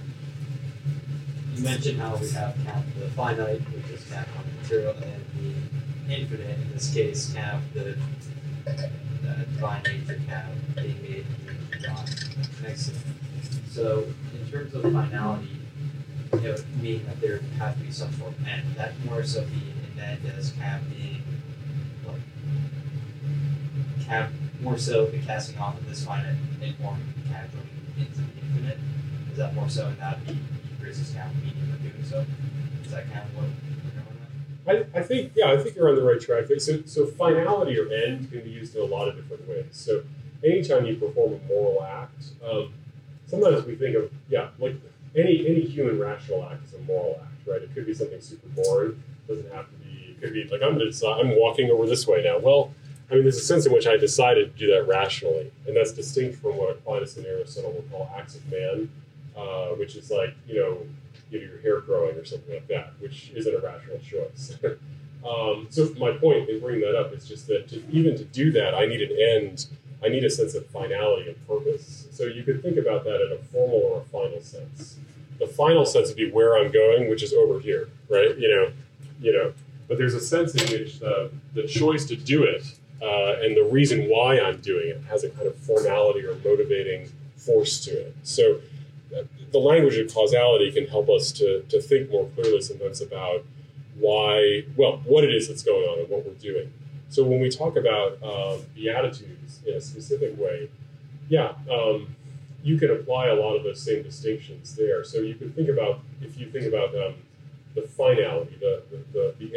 You mentioned how we have kind of the finite, which is kind of material, and the infinite, in this case, kind of the divine nature kind of being made in God next to them. So in terms of finality, it would mean that there has to be some sort of end. That more so being an end as kind of being like more so the casting off of this finite and more kind of going into the infinite. Is that more so in that the Eucharist is kind of medium of doing so? Is that kind of what we're going with? I think you're on the right track. So finality or end can be used in a lot of different ways. So anytime you perform a moral act, sometimes we think of any human rational act is a moral act, right? It could be something super boring. It doesn't have to be. It could be like I'm walking over this way now. Well, I mean, there's a sense in which I decided to do that rationally, and that's distinct from what Aquinas and Aristotle would call acts of man, which is like you know, your hair growing or something like that, which isn't a rational choice. So my point in bringing that up is just that even to do that, I need an end. I need a sense of finality and purpose. So you could think about that in a formal or a final sense. The final sense would be where I'm going, which is over here, right? You know. But there's a sense in which the choice to do it and the reason why I'm doing it has a kind of formality or motivating force to it. So the language of causality can help us to think more clearly sometimes about why, well, what it is that's going on and what we're doing. So when we talk about Beatitudes in a specific way, you can apply a lot of those same distinctions there. So you can think about, if you think about the finality, the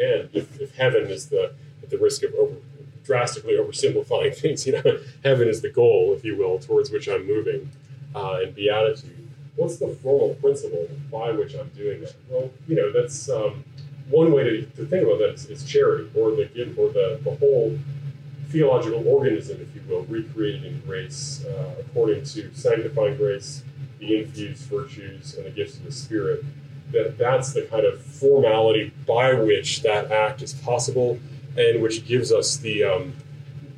end, if heaven is at the risk of drastically oversimplifying things, heaven is the goal, if you will, towards which I'm moving, and Beatitude, what's the formal principle by which I'm doing that? Well, that's one way to think about that is charity, or the whole theological organism, if you will, recreated in grace according to sanctifying grace, the infused virtues, and the gifts of the Spirit. That's the kind of formality by which that act is possible, and which gives us the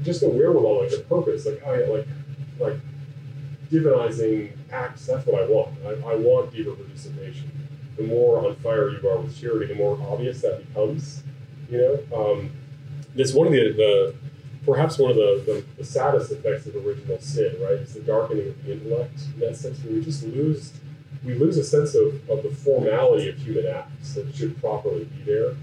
just the wherewithal, like the purpose, like divinizing acts. That's what I want. I want deeper participation. The more on fire you are with charity, the more obvious that becomes. You know, it's one of the perhaps one of the saddest effects of original sin, right? It's the darkening of the intellect. In that sense, we just lose a sense of the formality of human acts that should properly be there.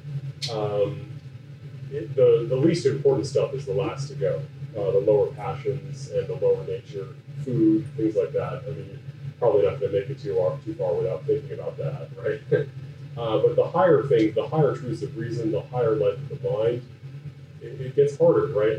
The least important stuff is the last to go, the lower passions and the lower nature, food, things like that. I mean, you're probably not going to make it too far without thinking about that, right? But the higher things, the higher truths of reason, the higher life of the mind, it gets harder, right,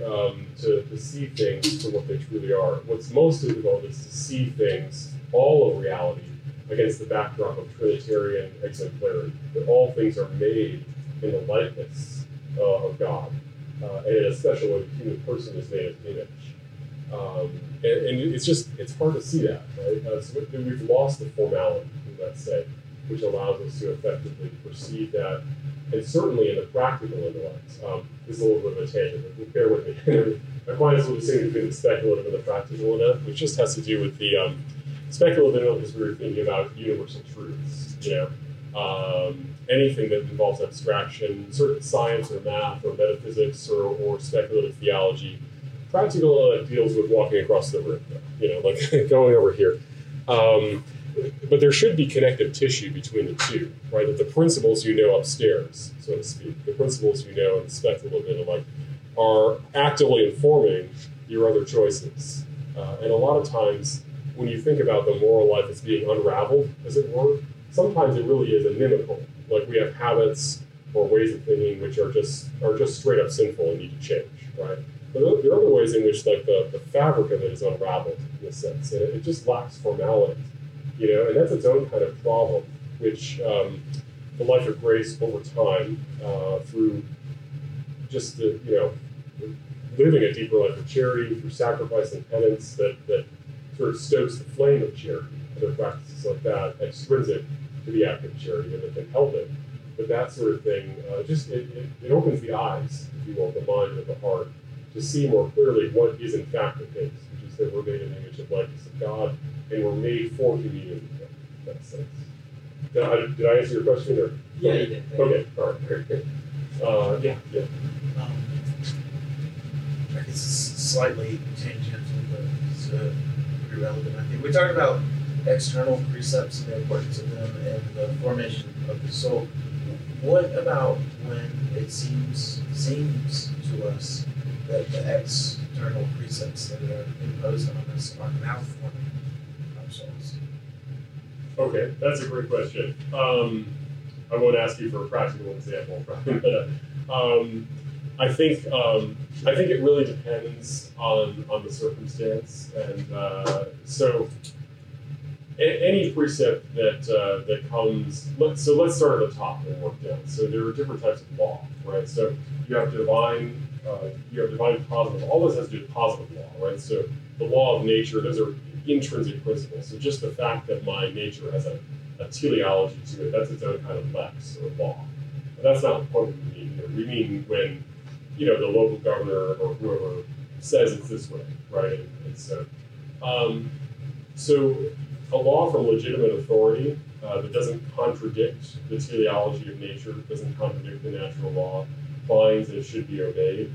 to see things for what they truly are. What's most difficult is to see things, all of reality, against the backdrop of Trinitarian exemplarity, that all things are made in the likeness of God, and in a special way, the human person is made in His image. And it's hard to see that, right? So we've lost the formality, let's say, which allows us to effectively perceive that, and certainly in the practical intellect. This is a little bit of a tangent, but bear with me. Aquinas would say between the speculative and the practical intellect, which just has to do with the speculative intellect is where you're thinking about universal truths, you know, anything that involves abstraction, certain science or math or metaphysics or speculative theology. Practical intellect deals with walking across the room, you know, like going over here. But there should be connective tissue between the two, right? That the principles you know upstairs, so to speak, the principles you know in the speculative intellect are actively informing your other choices. And a lot of times, when you think about the moral life as being unraveled, as it were, sometimes it really is inimical. Like we have habits or ways of thinking which are just straight up sinful and need to change, right? But there are other ways in which like the fabric of it is unraveled in a sense, and it just lacks formality, you know, and that's its own kind of problem, which the life of grace over time, through just the, you know, living a deeper life of charity, through sacrifice and penance that sort of stokes the flame of charity, other practices like that, extrinsic to the act of charity and that can help it. But that sort of thing, it opens the eyes, if you will, the mind and the heart, to see more clearly what is in fact the case, which is that we're made in the image and likeness of God, and we're made for communion with Him, in that sense. Did I answer your question? Or? Yeah, you did. Okay, all right, very good. Yeah. I guess it's slightly tangential, but it's relevant, I think. We talked about external precepts and the importance of them and the formation of the soul. What about when it seems to us that the external precepts that are imposed on us are malforming ourselves? Okay, that's a great question. I won't ask you for a practical example, but I think it really depends on the circumstance, and so any precept that comes. Let's start at the top and work down. So there are different types of law, right? So you have divine positive. All this has to do with positive law, right? So the law of nature. Those are intrinsic principles. So just the fact that my nature has a teleology to it, that's its own kind of lex or law. But that's not what we mean here. We mean when, you know, the local governor or whoever says it's this way, right? And so a law from legitimate authority that doesn't contradict the teleology of nature, doesn't contradict the natural law, finds that it should be obeyed.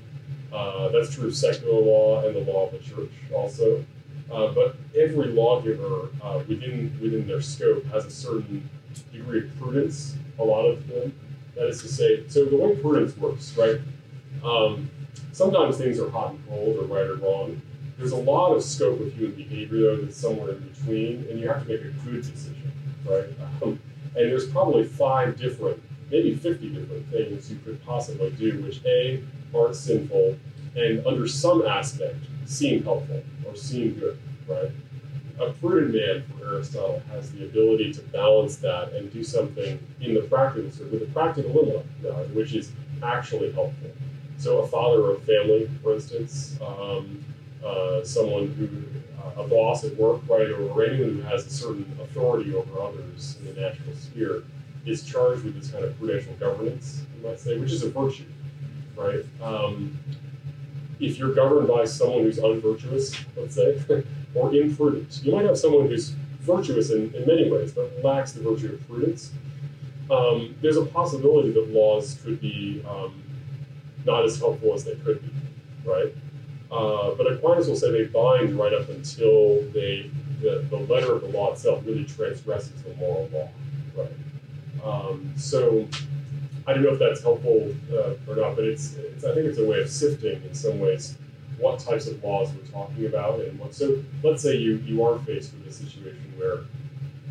That's true of secular law and the law of the church also. But every lawgiver within their scope has a certain degree of prudence, a lot of them. That is to say, so the way prudence works, right? Sometimes things are hot and cold or right or wrong. There's a lot of scope of human behavior, though, that's somewhere in between, and you have to make a good decision, right? And there's probably 5 different, maybe 50 different things you could possibly do, which A, aren't sinful, and under some aspect, seem helpful or seem good, right? a prudent man from Aristotle has the ability to balance that and do something in the practical, sort of with a practical input, which is actually helpful. So a father of family, for instance, someone who, a boss at work, right, or anyone who has a certain authority over others in the national sphere is charged with this kind of prudential governance, you might say, which is a virtue, right? If you're governed by someone who's unvirtuous, let's say, or imprudent, you might have someone who's virtuous in many ways, but lacks the virtue of prudence. There's a possibility that laws could be not as helpful as they could be, right? But Aquinas will say they bind right up until the letter of the law itself really transgresses the moral law, right? So I don't know if that's helpful or not, but it's I think it's a way of sifting in some ways what types of laws we're talking about and what. So let's say you are faced with a situation where,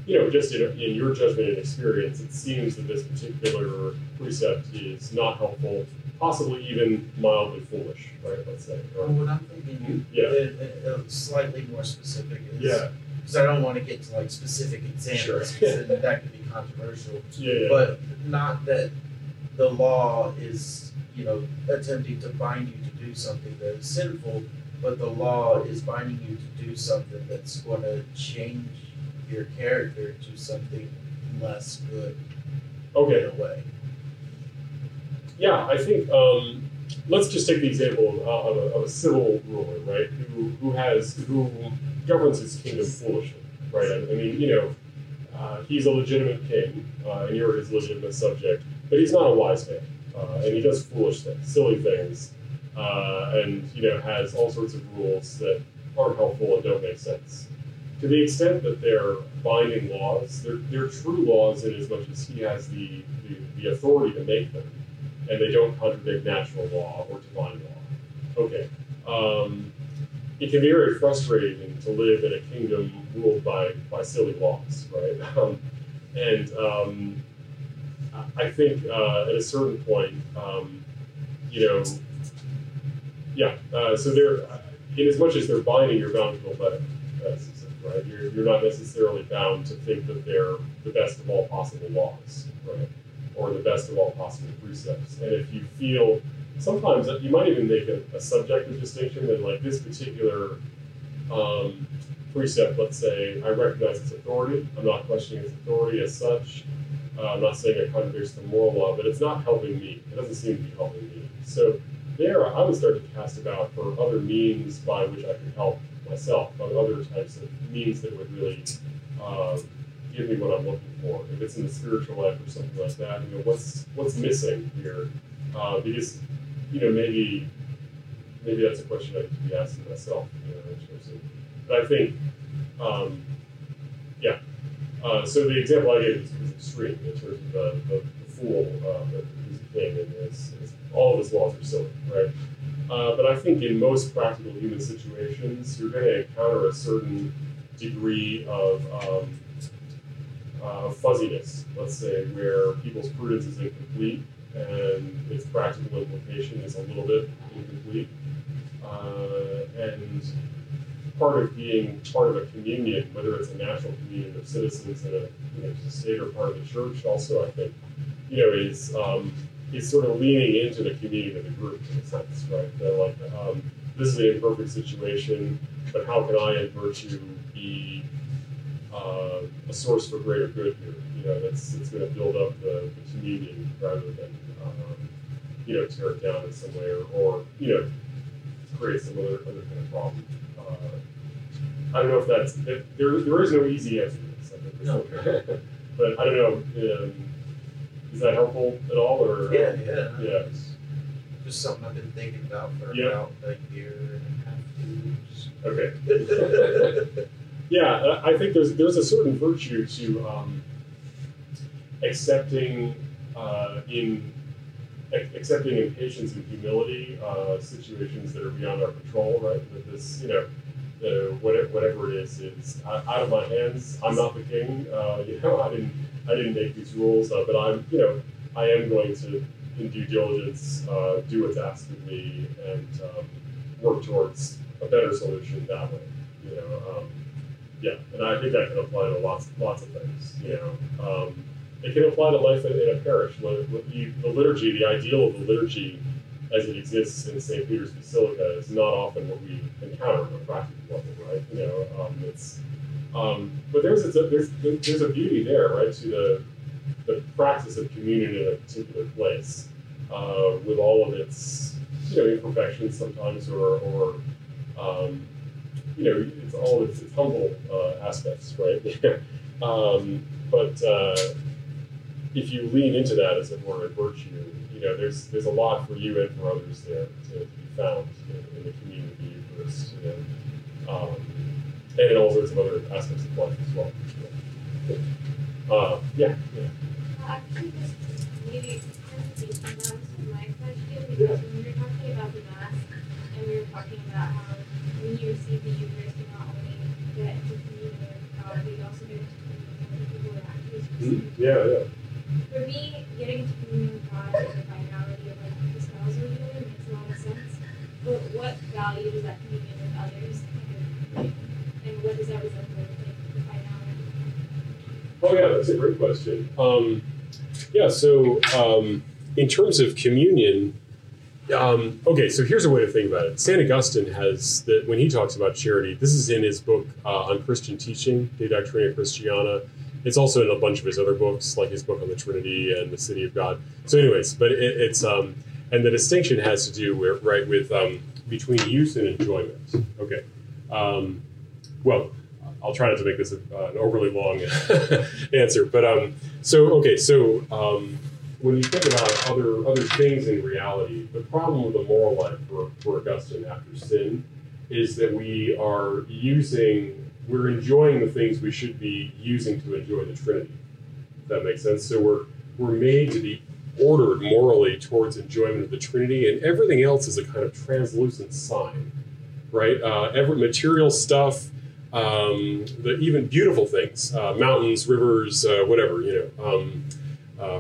you know, just in your judgment and experience, it seems that this particular precept is not helpful, possibly even mildly foolish, right? Let's say. Or, well, what I'm thinking, yeah, slightly more specific is, yeah, because I don't want to get to like specific examples, sure, because that could be controversial. Yeah, yeah. But not that the law is, you know, attempting to bind you to do something that is sinful, but the law is binding you to do something that's going to change your character to something less good, okay, in a way. Yeah, I think, let's just take the example of a civil ruler, right, who governs his kingdom foolishly, right? I mean, you know, he's a legitimate king, and you're his legitimate subject, but he's not a wise man, and he does foolish things, silly things, and, you know, has all sorts of rules that aren't helpful and don't make sense. To the extent that they're binding laws, they're true laws in as much as he has the authority to make them, and they don't contradict natural law or divine law. Okay. It can be very frustrating to live in a kingdom ruled by silly laws, right? I think at a certain point, you know, yeah, so they're, in as much as they're binding, you're bound to the letter, right? You're not necessarily bound to think that they're the best of all possible laws, right? Or the best of all possible precepts. And if you feel, sometimes you might even make a subjective distinction that, like, this particular precept, let's say, I recognize its authority, I'm not questioning its authority as such. I'm not saying it contradicts the moral law, but it's not helping me. It doesn't seem to be helping me. So there, I would start to cast about for other means by which I could help myself, by other types of means that would really give me what I'm looking for. If it's in the spiritual life or something like that, you know, what's missing here? Because, you know, maybe that's a question I could be asking myself, you know, in terms of, but I think, yeah. So the example I gave is extreme in terms of the fool that he's king, and all of his laws are silly, right? But I think in most practical human situations, you're going to encounter a certain degree of fuzziness, let's say, where people's prudence is incomplete and its practical implication is a little bit incomplete. And part of being part of a communion, whether it's a national communion of citizens in a, you know, state or part of the church, also I think, you know, is sort of leaning into the communion of the group in a sense, right? They're like, this is an imperfect situation, but how can I in virtue be a source for greater good here? You know, it's going to build up the communion rather than, you know, tear it down in some way or you know, create some other kind of problem. I don't know if that's, there is no easy answer to this, I think. No. But I don't know, is that helpful at all? Or, yeah. It's just something I've been thinking about for about a year and a half. Okay. Yeah, I think there's a certain virtue to accepting in patience and humility situations that are beyond our control, right? That this, you know, whatever it is out of my hands. I'm not the king. You know, I didn't make these rules, but I'm, you know, I am going to, in due diligence, do what's asked of me and work towards a better solution that way. You know, Yeah, and I think that can apply to lots of things. You know, it can apply to life in a parish. The liturgy, the ideal of the liturgy as it exists in St. Peter's Basilica, is not often what we encounter on a practical level, right? You know, but there's a beauty there, right, to the practice of communion in a particular place, with all of its imperfections sometimes, or it's all its humble aspects, right? But if you lean into that as it were a virtue, there's a lot for you and for others there to be found in the communion of the Eucharist, and in all sorts of other aspects of life as well. Actually, that's really interesting. That was my question, because when we were talking about the Mass, and we were talking about how when you receive the Eucharist, you not only get to communion with God, but you also get to communion with the people who are actually receiving. For me, getting to communion with God is a finality of like the spousal union. It makes a lot of sense. But what value does that communion with others kind of, and what does that result in, the finality? Oh yeah, that's a great question. So in terms of communion, okay, so here's a way to think about it. St. Augustine has, that when he talks about charity, this is in his book on Christian teaching, De Doctrina Christiana. It's also in a bunch of his other books, like his book on the Trinity and the City of God. So anyways, but it's and the distinction has to do with, right, with between use and enjoyment. Okay, well, I'll try not to make this an overly long answer, but when you think about other things in reality, the problem with the moral life for Augustine after sin is that we're enjoying the things we should be using to enjoy the Trinity. If that makes sense. So we're made to be ordered morally towards enjoyment of the Trinity, and everything else is a kind of translucent sign, right? Every material stuff, even beautiful things, mountains, rivers, whatever,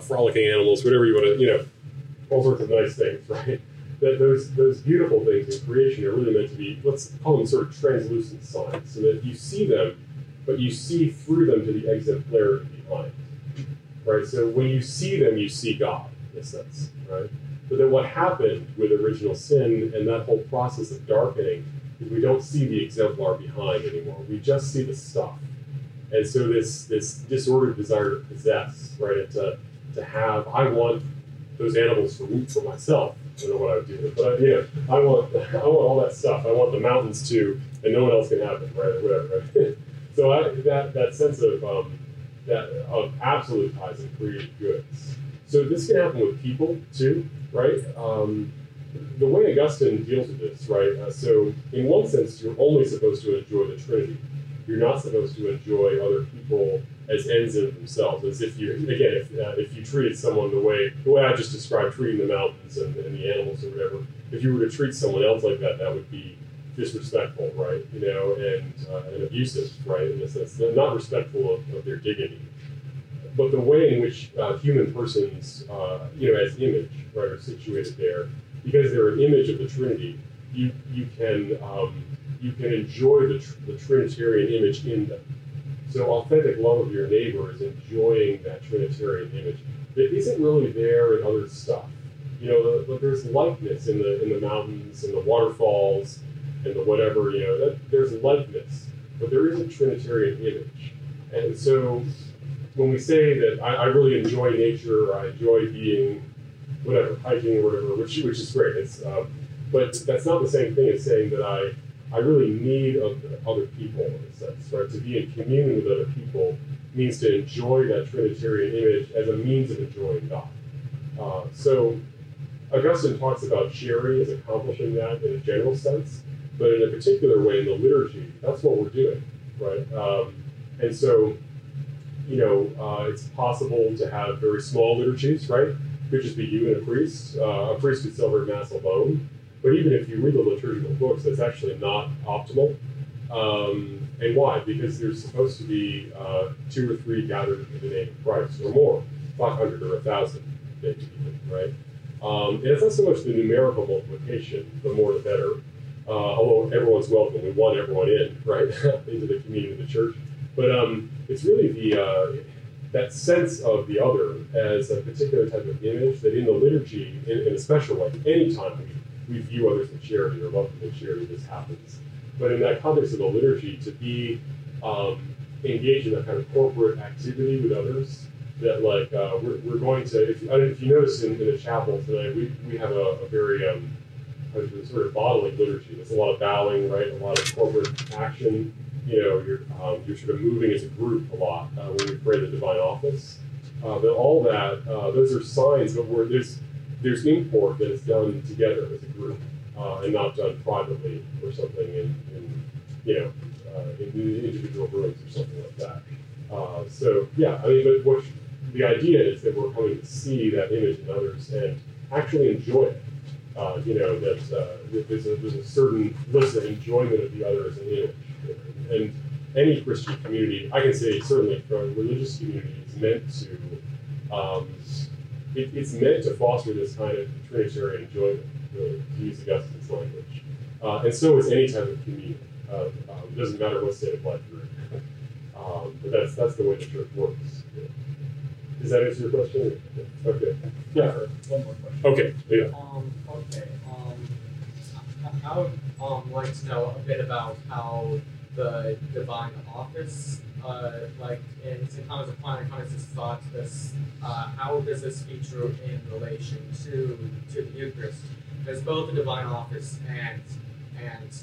frolicking animals, whatever you want to, all sorts of nice things, right? That those beautiful things in creation are really meant to be, let's call them sort of translucent signs, so that you see them, but you see through them to the exemplarity behind, right? So when you see them, you see God, in a sense, right? But then what happened with original sin and that whole process of darkening is we don't see the exemplar behind anymore. We just see the stuff. And so this disordered desire to possess, right, and to have, I want those animals for myself. I don't know what I would do with it, but I want all that stuff. I want the mountains too, and no one else can have it, right, whatever. Right? So that sense of absolutizing created goods. So this can happen with people too, right? The way Augustine deals with this, right? So in one sense, you're only supposed to enjoy the Trinity. You're not supposed to enjoy other people as ends in themselves, as if you, again, if you treated someone the way I just described, treating the mountains and the animals or whatever, if you were to treat someone else like that, that would be disrespectful, right? And abusive, right? In a sense, not respectful of their dignity. But the way in which human persons, as image, right, are situated there, because they're an image of the Trinity, you can enjoy the Trinitarian image in them. So authentic love of your neighbor is enjoying that Trinitarian image. It isn't really there in other stuff. There's likeness in the mountains and the waterfalls and the whatever, there's likeness, but there isn't Trinitarian image. And so when we say that I really enjoy nature, or I enjoy being, whatever, hiking or whatever, which is great, but that's not the same thing as saying that I really need other people, in a sense, right? To be in communion with other people means to enjoy that Trinitarian image as a means of enjoying God. So Augustine talks about charity as accomplishing that in a general sense, but in a particular way in the liturgy, that's what we're doing, right? And so it's possible to have very small liturgies, right? It could just be you and a priest. A priest could celebrate Mass alone. But even if you read the liturgical books, that's actually not optimal. And why? Because there's supposed to be 2 or 3 gathered in the name of Christ, or more, 500 or 1,000, maybe even, right? And it's not so much the numerical multiplication, the more the better, although everyone's welcome, we want everyone in, right, into the community of the church. But it's really the that sense of the other as a particular type of image that in the liturgy, in a special way, any time we view others in charity or love them in charity, this happens. But in that context of the liturgy, to be engaged in that kind of corporate activity with others, that like we're going to, if you notice in the chapel tonight, we have a very sort of bodily liturgy. There's a lot of bowing, right? A lot of corporate action. You know, you're sort of moving as a group a lot when we pray the Divine Office. But all that, those are signs, but there's import that is done together as a group and not done privately or something in you know in individual rooms or something like that. So yeah, I mean, but the idea is that we're coming to see that image in others and actually enjoy it. You know, that there's a certain enjoyment of the other as an image. And any Christian community, I can say certainly from a religious community, is meant to, it's meant to foster this kind of Trinitarian enjoyment, really, to use Augustine's language. And so is any type of community. It doesn't matter what state of life you're in. But that's the way the church works. Yeah. Does that answer your question? Okay. Yeah. One more question. Okay. Yeah. I would like to know a bit about how the Divine Office, like in St. Thomas Aquinas has thought this, how does this feature in relation to the Eucharist? Because both the Divine Office and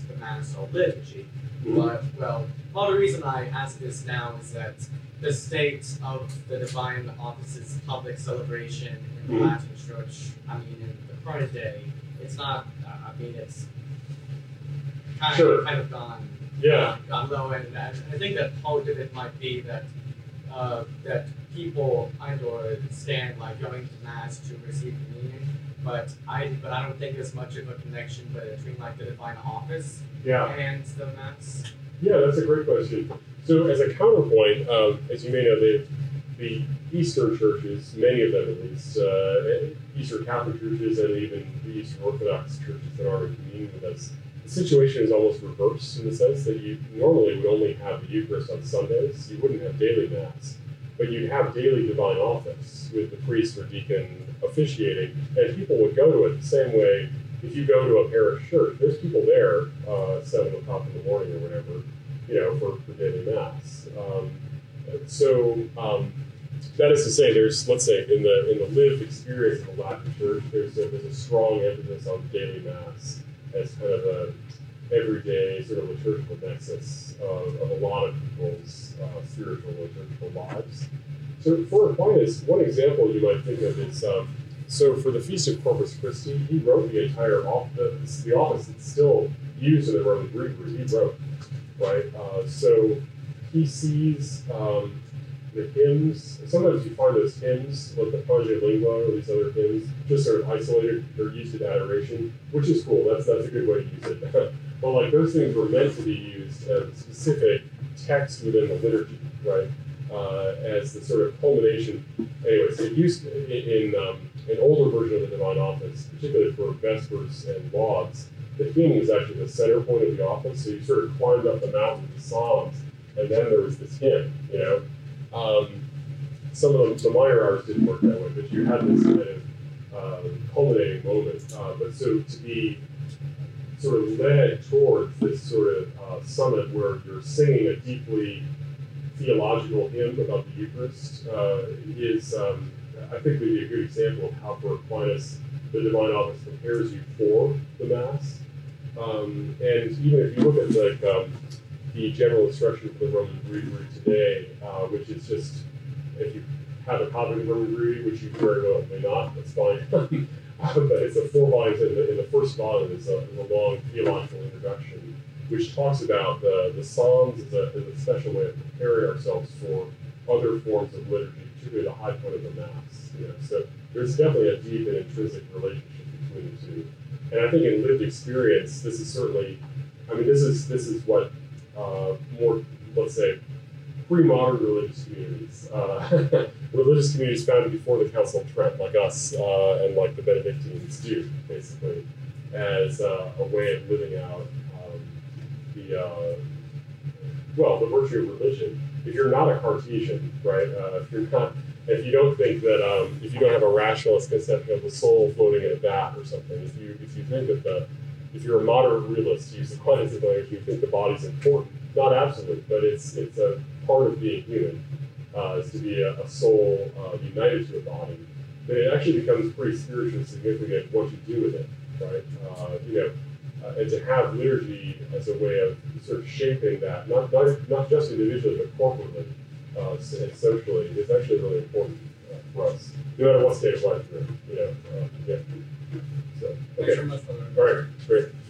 the Mass are liturgy. But, well, part of the reason I ask this now is that the state of the Divine Office's public celebration in the Latin Church, I mean, in the current day, it's not, I mean, it's kind of gone. Yeah. Gone low, and I think that part of it might be that that people understand like going to Mass to receive communion, but I don't think there's much of a connection between like the Divine Office and the Mass. Yeah, that's a great question. So as a counterpoint, as you may know, the Eastern churches, many of them at least, Eastern Catholic churches and even the Eastern Orthodox churches that aren't in communion with us, the situation is almost reversed in the sense that you normally would only have the Eucharist on Sundays. You wouldn't have daily Mass, but you'd have daily Divine Office with the priest or deacon officiating, and people would go to it the same way if you go to a parish church. There's people there at 7 o'clock in the morning or whatever, you know, for daily Mass. That is to say, there's, let's say, in the lived experience of the Latin Church, there's a strong emphasis on daily Mass as kind of a everyday sort of liturgical nexus of a lot of people's spiritual liturgical lives. So for Aquinas, one example you might think of is, so for the Feast of Corpus Christi, he wrote the entire office, the office that's still used in the Roman Breviary, he wrote, right? So he sees the hymns. Sometimes you find those hymns, like the Pange Lingua or these other hymns, just sort of isolated or used in adoration, which is cool. That's a good way to use it. But like those things were meant to be used as a specific text within the liturgy, right? As the sort of culmination. Anyway, so it used in an older version of the Divine Office, particularly for Vespers and Lauds, the hymn was actually the center point of the office. So you sort of climbed up the mountain of the Psalms, and then there was this hymn, you know. Some of the minor hours didn't work that way, but you had this kind of culminating moment. But so to be sort of led towards this sort of summit where you're singing a deeply theological hymn about the Eucharist is, I think, would be a good example of how for Aquinas the Divine Office prepares you for the Mass. And even if you look at like the general instruction for the Roman Breviary today, which is just, if you have a copy of the Roman Breviary, which you very well may not, that's fine. But it's a 4 volumes, and the first volume is a long theological introduction, which talks about the Psalms as a special way of preparing ourselves for other forms of liturgy, particularly the high point of the Mass. You know? So there's definitely a deep and intrinsic relationship between the two. And I think in lived experience, this is certainly, I mean, this is what more, let's say, pre-modern religious communities, religious communities founded before the Council of Trent, like us and like the Benedictines do, basically. as a way of living out the virtue of religion. If you're not a Cartesian, right? If you don't think that, if you don't have a rationalist conception of the soul floating in a vat or something, if you think that if you're a moderate realist, to use the Aquinas language, you think the body's important, not absolute, but it's a part of being human, is to be a soul united to a body. Then it actually becomes pretty spiritually significant what you do with it, right? And to have liturgy as a way of sort of shaping that, not just individually, but corporately and socially, is actually really important for us, no matter what stage of life you're in. So, okay. All right, great.